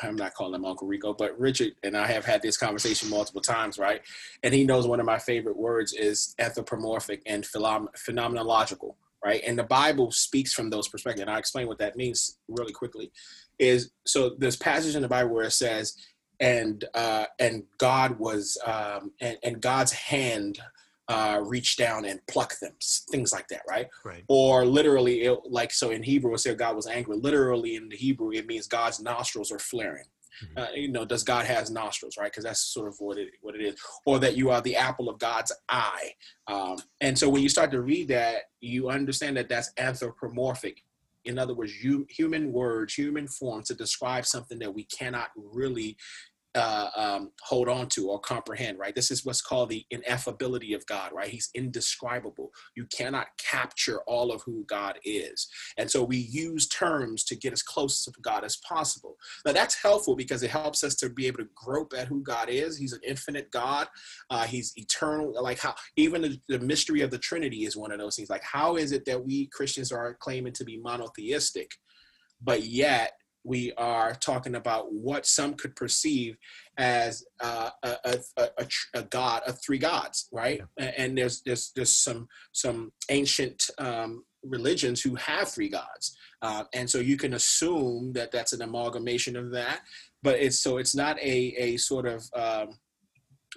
I'm not calling him Uncle Rico, but Richard and I have had this conversation multiple times, right? And he knows one of my favorite words is anthropomorphic and philo- phenomenological. Right. And the Bible speaks from those perspectives. And I'll explain what that means really quickly is. So there's passage in the Bible where it says, and uh, and God was um, and, and God's hand uh, reached down and plucked them. Things like that. Right. Right. Or literally it, like so in Hebrew, it said God was angry. Literally in the Hebrew, it means God's nostrils are flaring. Mm-hmm. Uh, you know, does God has nostrils, right? Because that's sort of what it what it is, or that you are the apple of God's eye. Um, and so when you start to read that, you understand that that's anthropomorphic. In other words, you, human words, human forms to describe something that we cannot really uh, um, hold on to or comprehend, right? This is what's called the ineffability of God, right? He's indescribable. You cannot capture all of who God is. And so we use terms to get as close to God as possible. Now that's helpful because it helps us to be able to grope at who God is. He's an infinite God. Uh, he's eternal. Like how, even the, the mystery of the Trinity is one of those things. Like how is it that we Christians are claiming to be monotheistic, but yet we are talking about what some could perceive as uh, a, a, a, a god, a three gods, right? Yeah. And there's there's there's some some ancient um, religions who have three gods, uh, and so you can assume that that's an amalgamation of that. But it's so it's not a a sort of um,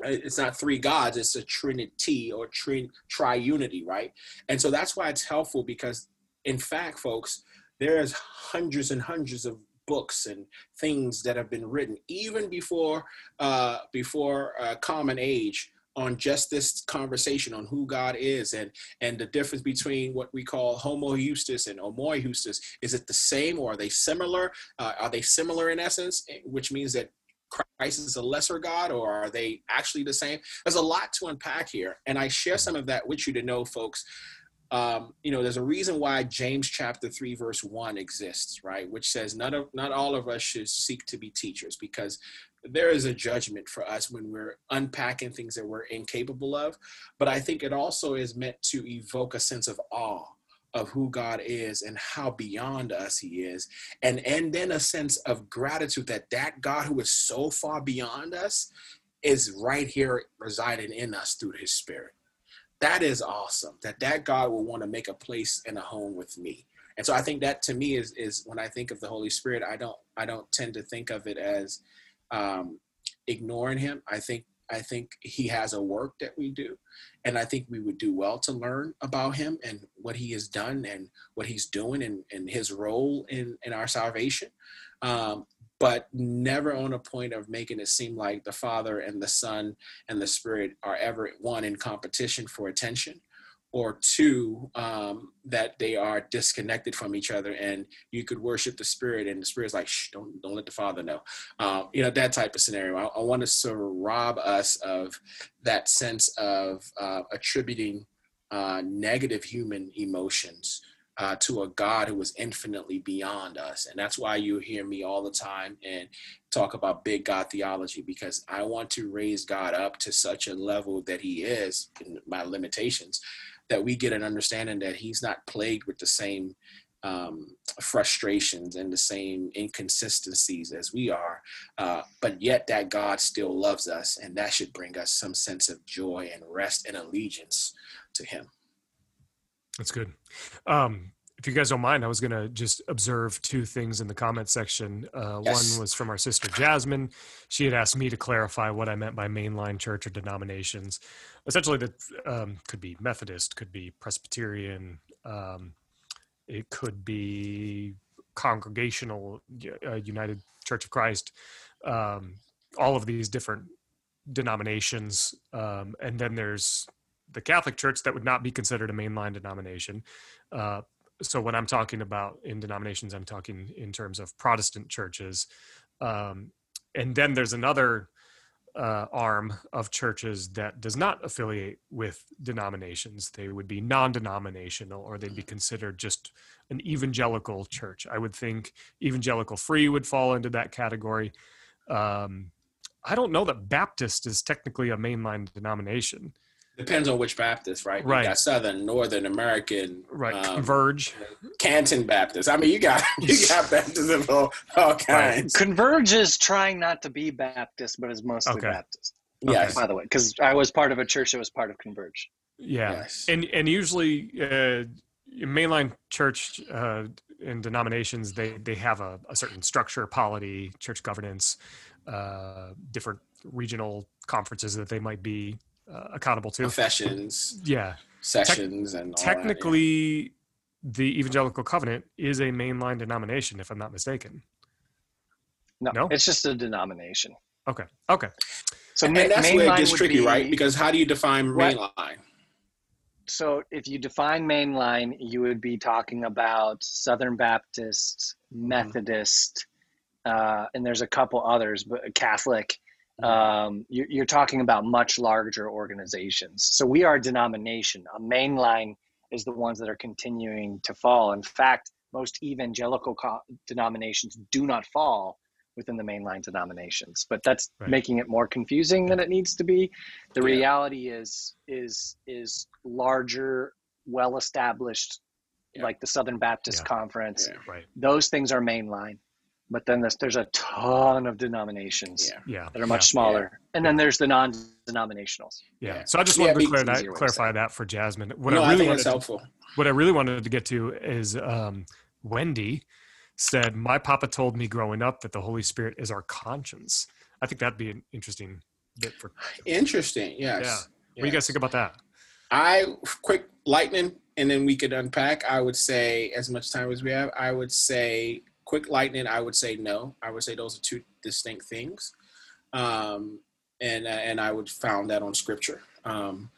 it's not three gods. It's a trinity or tri triunity, right? And so that's why it's helpful because, in fact, folks, there's hundreds and hundreds of books and things that have been written even before uh, before uh, Common Age on just this conversation on who God is and and the difference between what we call homoiousis and omoiousis. Is it the same or are they similar? Uh, are they similar in essence, which means that Christ is a lesser God, or are they actually the same? There's a lot to unpack here, and I share some of that with you to know, folks. Um, you know, there's a reason why James chapter three, verse one exists, right? Which says not, a, not all of us should seek to be teachers because there is a judgment for us when we're unpacking things that we're incapable of. But I think it also is meant to evoke a sense of awe of who God is and how beyond us he is. And, and then a sense of gratitude that that God who is so far beyond us is right here residing in us through his spirit. That is awesome, that that God will want to make a place and a home with me. And so I think that to me is, is when I think of the Holy Spirit, I don't I don't tend to think of it as um, ignoring him. I think I think he has a work that we do. And I think we would do well to learn about him and what he has done and what he's doing and, and his role in, in our salvation. Um, but never on a point of making it seem like the Father and the Son and the Spirit are ever, one, in competition for attention, or two, um, that they are disconnected from each other and you could worship the Spirit and the Spirit's like, shh, don't, don't let the Father know. Um, you know, that type of scenario. I, I want to sort of rob us of that sense of uh, attributing uh, negative human emotions uh, to a God who is infinitely beyond us. And that's why you hear me all the time and talk about big God theology, because I want to raise God up to such a level that he is, in my limitations, that we get an understanding that he's not plagued with the same um, frustrations and the same inconsistencies as we are, uh, but yet that God still loves us, and that should bring us some sense of joy and rest and allegiance to him. That's good. Um, if you guys don't mind, I was going to just observe two things in the comment section. Uh, yes. One was from our sister Jasmine. She had asked me to clarify what I meant by mainline church or denominations. Essentially, that um, could be Methodist, could be Presbyterian, um, it could be Congregational, uh, United Church of Christ, um, all of these different denominations. Um, and then there's the Catholic Church that would not be considered a mainline denomination. Uh, so when I'm talking about in denominations, I'm talking in terms of Protestant churches. Um, and then there's another uh, arm of churches that does not affiliate with denominations. They would be non-denominational, or they'd be considered just an evangelical church. I would think evangelical free would fall into that category. Um, I don't know that Baptist is technically a mainline denomination. Depends on which Baptist, right? Right. You got Southern, Northern, American, right? Um, Converge, Canton Baptist. I mean, you got you got Baptists of all, all kinds. Right. Converge is trying not to be Baptist, but is mostly okay. Baptist. Yes, by the way, because I was part of a church that was part of Converge. Yeah, yes. and and usually uh, mainline church uh, and denominations they they have a, a certain structure, polity, church governance, uh, different regional conferences that they might be Uh, accountable to. Confessions, yeah, sessions, Te- and all technically, that, yeah. The Evangelical Covenant is a mainline denomination, if I'm not mistaken. No, no? It's just a denomination. Okay, okay. So and, ma- and that's where it gets tricky, be, right? Because how do you define right? mainline? So if you define mainline, you would be talking about Southern Baptist, Methodist, mm-hmm. uh, and there's a couple others, but Catholic. Um, you, you're talking about much larger organizations. So we are a denomination. A mainline is the ones that are continuing to fall. In fact, most evangelical co- denominations do not fall within the mainline denominations, but that's right. making it more confusing than it needs to be. The yeah. reality is, is, is larger, well-established, yeah. like the Southern Baptist yeah. Conference. Yeah. Right. Those things are mainline. But then there's, there's a ton of denominations yeah. Yeah. that are much yeah. smaller. Yeah. And then there's the non-denominationals. Yeah. yeah. So I just wanted yeah, to clear that, clarify that for Jasmine. What no, I really I wanted helpful. To, what I really wanted to get to is um, Wendy said, my papa told me growing up that the Holy Spirit is our conscience. I think that'd be an interesting bit for. Interesting. Yes. Yeah. Yes. What do you guys think about that? I quick lightning. And then we could unpack. I would say as much time as we have, I would say, Quick lightning, I would say no. I would say those are two distinct things, um, and uh, and I would found that on scripture, um,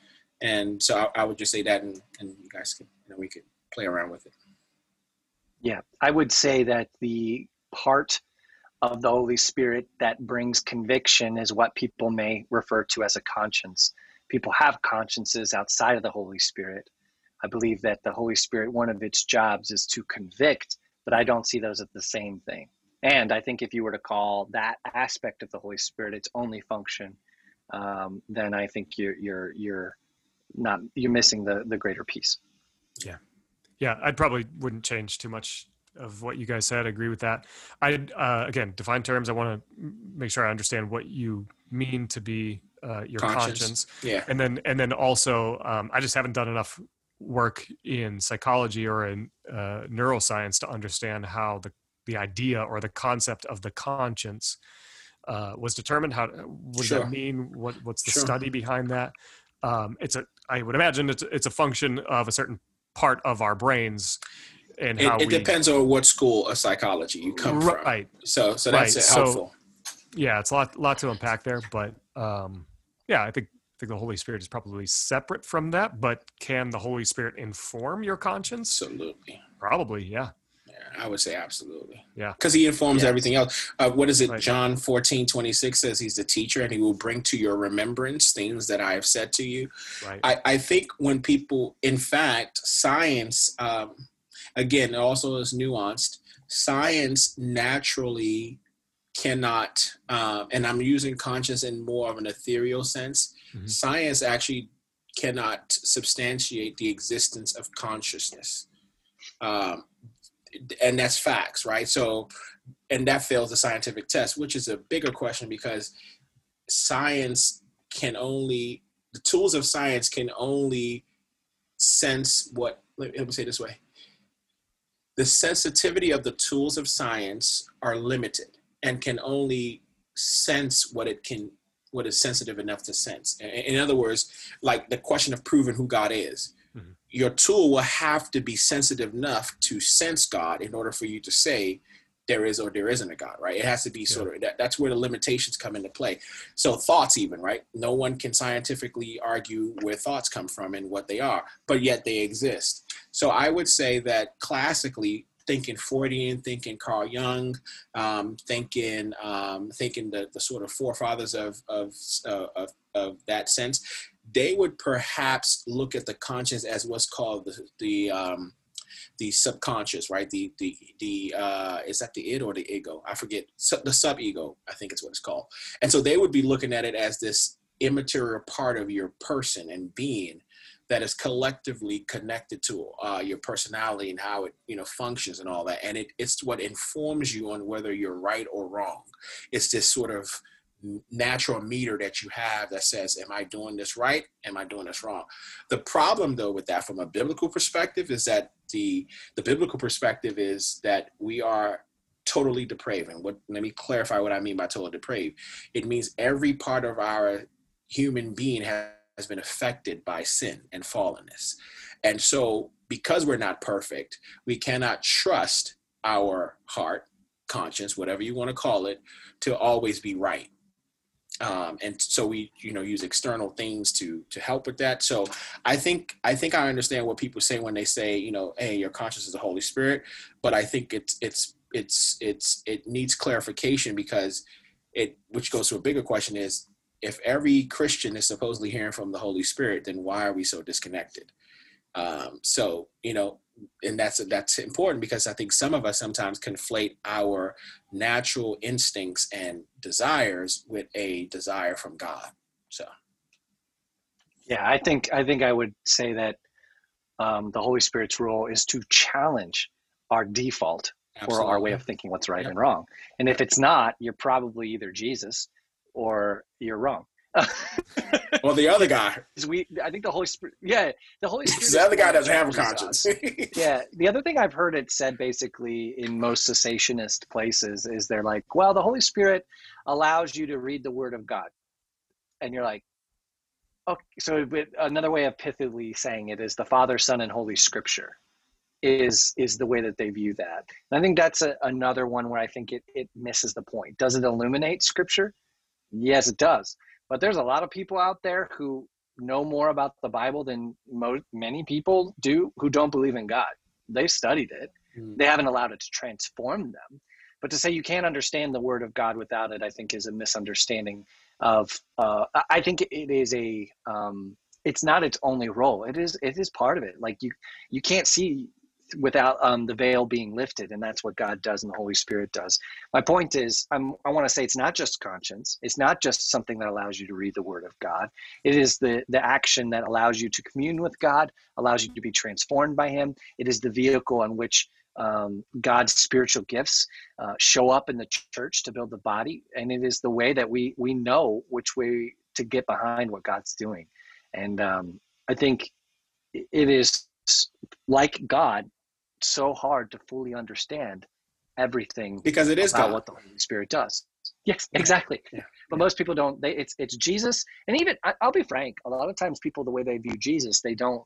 and so I, I would just say that, and, and you guys can, you know, we could play around with it. Yeah, I would say that the part of the Holy Spirit that brings conviction is what people may refer to as a conscience. People have consciences outside of the Holy Spirit. I believe that the Holy Spirit, one of its jobs is to convict. But I don't see those as the same thing. And I think if you were to call that aspect of the Holy Spirit its only function, um, then I think you're you're you're not you're missing the the greater piece. Yeah, yeah. I probably wouldn't change too much of what you guys said. I agree with that. I uh, again define terms. I want to make sure I understand what you mean to be uh, your conscience. conscience. Yeah. And then and then also um, I just haven't done enough work in psychology or in uh, neuroscience to understand how the, the idea or the concept of the conscience uh, was determined. How what does sure. that mean? What what's the sure. study behind that? Um, it's a I would imagine it's it's a function of a certain part of our brains. And it, how it we, depends on what school of psychology you come right. from. Right. So so that's right. helpful. So, yeah, it's a lot lot to unpack there, but um, yeah, I think. I think the Holy Spirit is probably separate from that, but can the Holy Spirit inform your conscience? Absolutely. Probably, yeah. yeah I would say absolutely. Yeah. Because he informs yes. everything else. Uh, what is it? Right. John fourteen twenty-six says he's the teacher and he will bring to your remembrance things that I have said to you. Right. I, I think when people, in fact, science, um, again, it also is nuanced. Science naturally cannot, uh, and I'm using conscience in more of an ethereal sense, mm-hmm. Science actually cannot substantiate the existence of consciousness. Um, and that's facts, right? So, and that fails the scientific test, which is a bigger question because science can only, the tools of science can only sense what, let me, let me say it this way. The sensitivity of the tools of science are limited and can only sense what it can, what is sensitive enough to sense. In other words, like the question of proving who God is, mm-hmm. Your tool will have to be sensitive enough to sense God in order for you to say there is or there isn't a God, right? It has to be yeah. sort of, that, that's where the limitations come into play. So thoughts even, right? No one can scientifically argue where thoughts come from and what they are, but yet they exist. So I would say that classically, thinking Freudian, thinking Carl Jung, um, thinking um, thinking the, the sort of forefathers of of, uh, of of that sense, they would perhaps look at the conscience as what's called the the um, the subconscious, right? The the the uh, is that the id or the ego? I forget. So the subego, I think is what it's called. And so they would be looking at it as this immaterial part of your person and being that is collectively connected to uh, your personality and how it, you know, functions and all that. And it, it's what informs you on whether you're right or wrong. It's this sort of natural meter that you have that says, am I doing this right? Am I doing this wrong? The problem though with that from a biblical perspective is that the, the biblical perspective is that we are totally depraved. And what, let me clarify what I mean by totally depraved. It means every part of our human being has has been affected by sin and fallenness. And so because we're not perfect, we cannot trust our heart, conscience, whatever you want to call it, to always be right. Um, and so we, you know, use external things to to help with that. So I think I think I understand what people say when they say, you know, hey, your conscience is the Holy Spirit, but I think it's it's it's it's it needs clarification because it, which goes to a bigger question is, if every Christian is supposedly hearing from the Holy Spirit, then why are we so disconnected? Um, so, you know, and that's, that's important because I think some of us sometimes conflate our natural instincts and desires with a desire from God. So. Yeah, I think, I think I would say that um, the Holy Spirit's role is to challenge our default Absolutely. Or our way of thinking what's right yep. and wrong. And if it's not, you're probably either Jesus or you're wrong. Well, the other guy. We, I think the Holy Spirit, yeah, the Holy Spirit. The other guy doesn't have a conscience. Yeah, the other thing I've heard it said basically in most cessationist places is they're like, well, the Holy Spirit allows you to read the Word of God. And you're like, okay, so another way of pithily saying it is the Father, Son, and Holy Scripture is is the way that they view that. And I think that's a, another one where I think it, it misses the point. Does it illuminate Scripture? Yes, it does. But there's a lot of people out there who know more about the Bible than mo- many people do who don't believe in God. They've studied it. Mm. They haven't allowed it to transform them. But to say you can't understand the Word of God without it, I think is a misunderstanding of, uh, I think it is a, um, it's not its only role. It is, it is part of it. Like you, you can't see without um, the veil being lifted, and that's what God does and the Holy Spirit does. My point is, I'm, I want to say it's not just conscience. It's not just something that allows you to read the Word of God. It is the, the action that allows you to commune with God, allows you to be transformed by Him. It is the vehicle on which um, God's spiritual gifts uh, show up in the church to build the body, and it is the way that we we know which way to get behind what God's doing. And um, I think it is, like God, so hard to fully understand everything because it is about God. What the Holy Spirit does. Yes, exactly. Yeah. But yeah. most people don't. They, it's it's Jesus, and even I, I'll be frank. A lot of times, people the way they view Jesus, they don't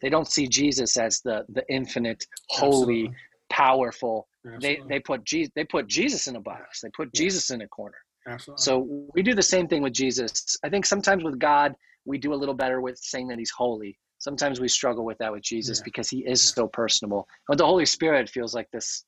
they don't see Jesus as the the infinite, holy, Absolutely. Powerful. Absolutely. They they put Jesus they put Jesus in a box. They put yeah. Jesus in a corner. Absolutely. So we do the same thing with Jesus. I think sometimes with God, we do a little better with saying that He's holy. Sometimes we struggle with that with Jesus yeah. because He is yeah. so personable. But the Holy Spirit feels like this.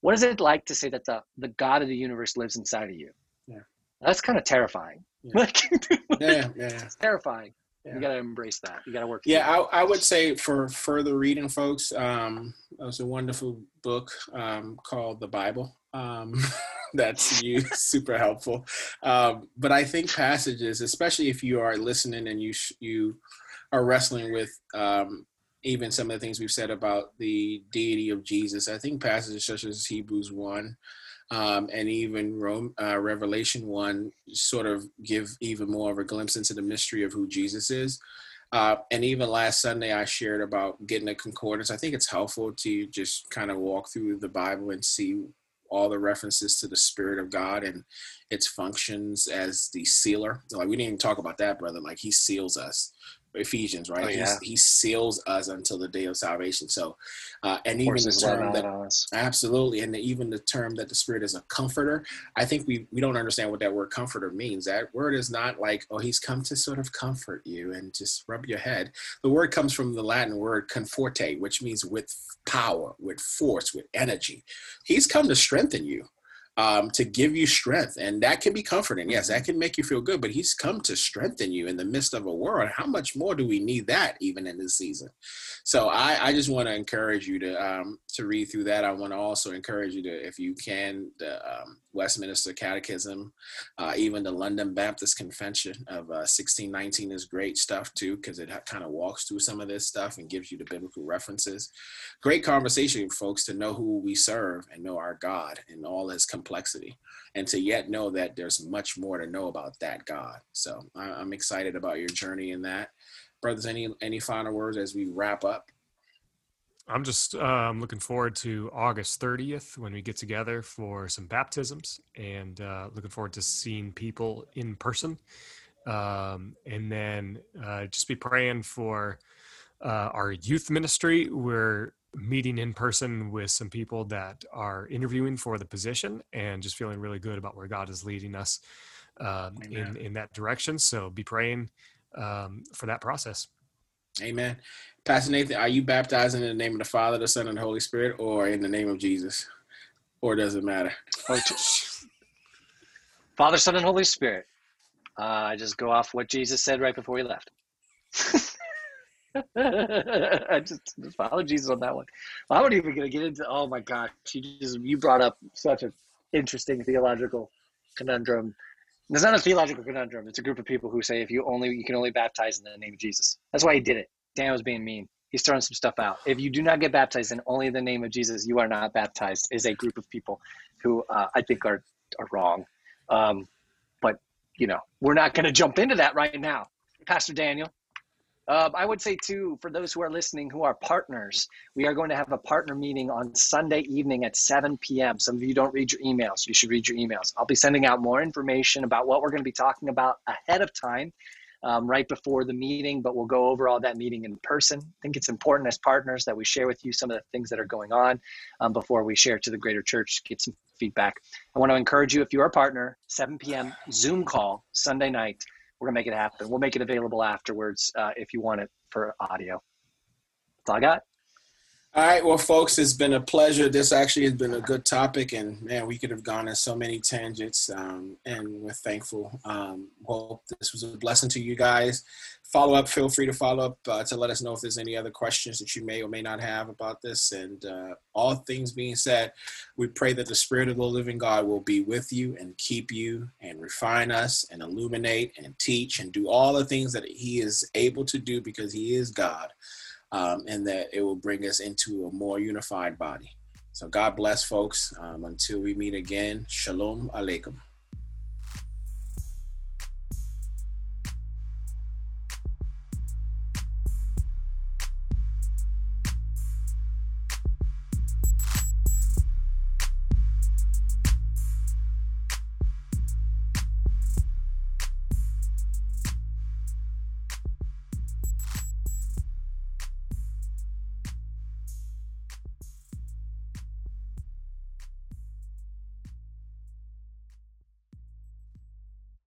What is it like to say that the, the God of the universe lives inside of you? Yeah, that's kind of terrifying. Yeah. Like, yeah, yeah, yeah. It's terrifying. Yeah. You got to embrace that. You got to work. Yeah, I, I would say for further reading, folks, um, there's a wonderful book um, called The Bible. Um, that's you, super helpful. Um, but I think passages, especially if you are listening and you sh- you are wrestling with um, even some of the things we've said about the deity of Jesus, I think passages such as Hebrews one Um, and even Rome, uh, Revelation one sort of give even more of a glimpse into the mystery of who Jesus is. Uh, and even last Sunday, I shared about getting a concordance. I think it's helpful to just kind of walk through the Bible and see all the references to the Spirit of God and its functions as the sealer. So, like, we didn't even talk about that, brother. Like, he seals us. Ephesians, right? Oh, yeah. He seals us until the day of salvation. So, uh, and even the term that, absolutely, and the, even the term that the Spirit is a comforter. I think we we don't understand what that word comforter means. That word is not like, oh, he's come to sort of comfort you and just rub your head. The word comes from the Latin word conforte, which means with power, with force, with energy. He's come to strengthen you. Um, to give you strength, and that can be comforting. Yes, that can make you feel good, but he's come to strengthen you in the midst of a world. How much more do we need that even in this season? So I, I just want to encourage you to um, to read through that. I want to also encourage you to, if you can, the um, Westminster Catechism, uh, even the London Baptist Confession of uh, sixteen nineteen is great stuff too, because it ha- kind of walks through some of this stuff and gives you the biblical references. Great conversation, folks, to know who we serve and know our God and all his comp- complexity, and to yet know that there's much more to know about that God. So I'm excited about your journey in that. Brothers, any any final words as we wrap up? I'm just um, looking forward to August thirtieth when we get together for some baptisms, and uh, looking forward to seeing people in person. Um, and then uh, just be praying for uh, our youth ministry. We're meeting in person with some people that are interviewing for the position, and just feeling really good about where God is leading us um, in, in that direction. So be praying um, for that process. Amen. Pastor Nathan, are you baptizing in the name of the Father, the Son, and the Holy Spirit, or in the name of Jesus? Or does it matter? Father, Son, and Holy Spirit. Uh, I just go off what Jesus said right before he left. I just, just follow Jesus on that one. Well, I wasn't even going to get into, oh my gosh, you just, you brought up such an interesting theological conundrum. It's not a theological conundrum. It's a group of people who say if you only, you can only baptize in the name of Jesus. That's why he did it. Dan was being mean. He's throwing some stuff out. If you do not get baptized in only the name of Jesus, you are not baptized, is a group of people who uh, I think are, are wrong. Um, but, you know, we're not going to jump into that right now. Pastor Daniel. Uh, I would say, too, for those who are listening who are partners, we are going to have a partner meeting on Sunday evening at seven p.m. Some of you don't read your emails. You should read your emails. I'll be sending out more information about what we're going to be talking about ahead of time, um, right before the meeting, but we'll go over all that meeting in person. I think it's important as partners that we share with you some of the things that are going on um, before we share to the greater church, get some feedback. I want to encourage you, if you're a partner, seven p.m. Zoom call Sunday night. We're going to make it happen. We'll make it available afterwards uh, if you want it for audio. That's all I got. All right. Well, folks, it's been a pleasure. This actually has been a good topic, and man, we could have gone in so many tangents, um, and we're thankful. Um, hope this was a blessing to you guys. Follow up. Feel free to follow up uh, to let us know if there's any other questions that you may or may not have about this. And uh, all things being said, we pray that the Spirit of the living God will be with you and keep you and refine us and illuminate and teach and do all the things that he is able to do, because he is God. Um, and that it will bring us into a more unified body. So God bless, folks. Um, until we meet again, Shalom Aleichem.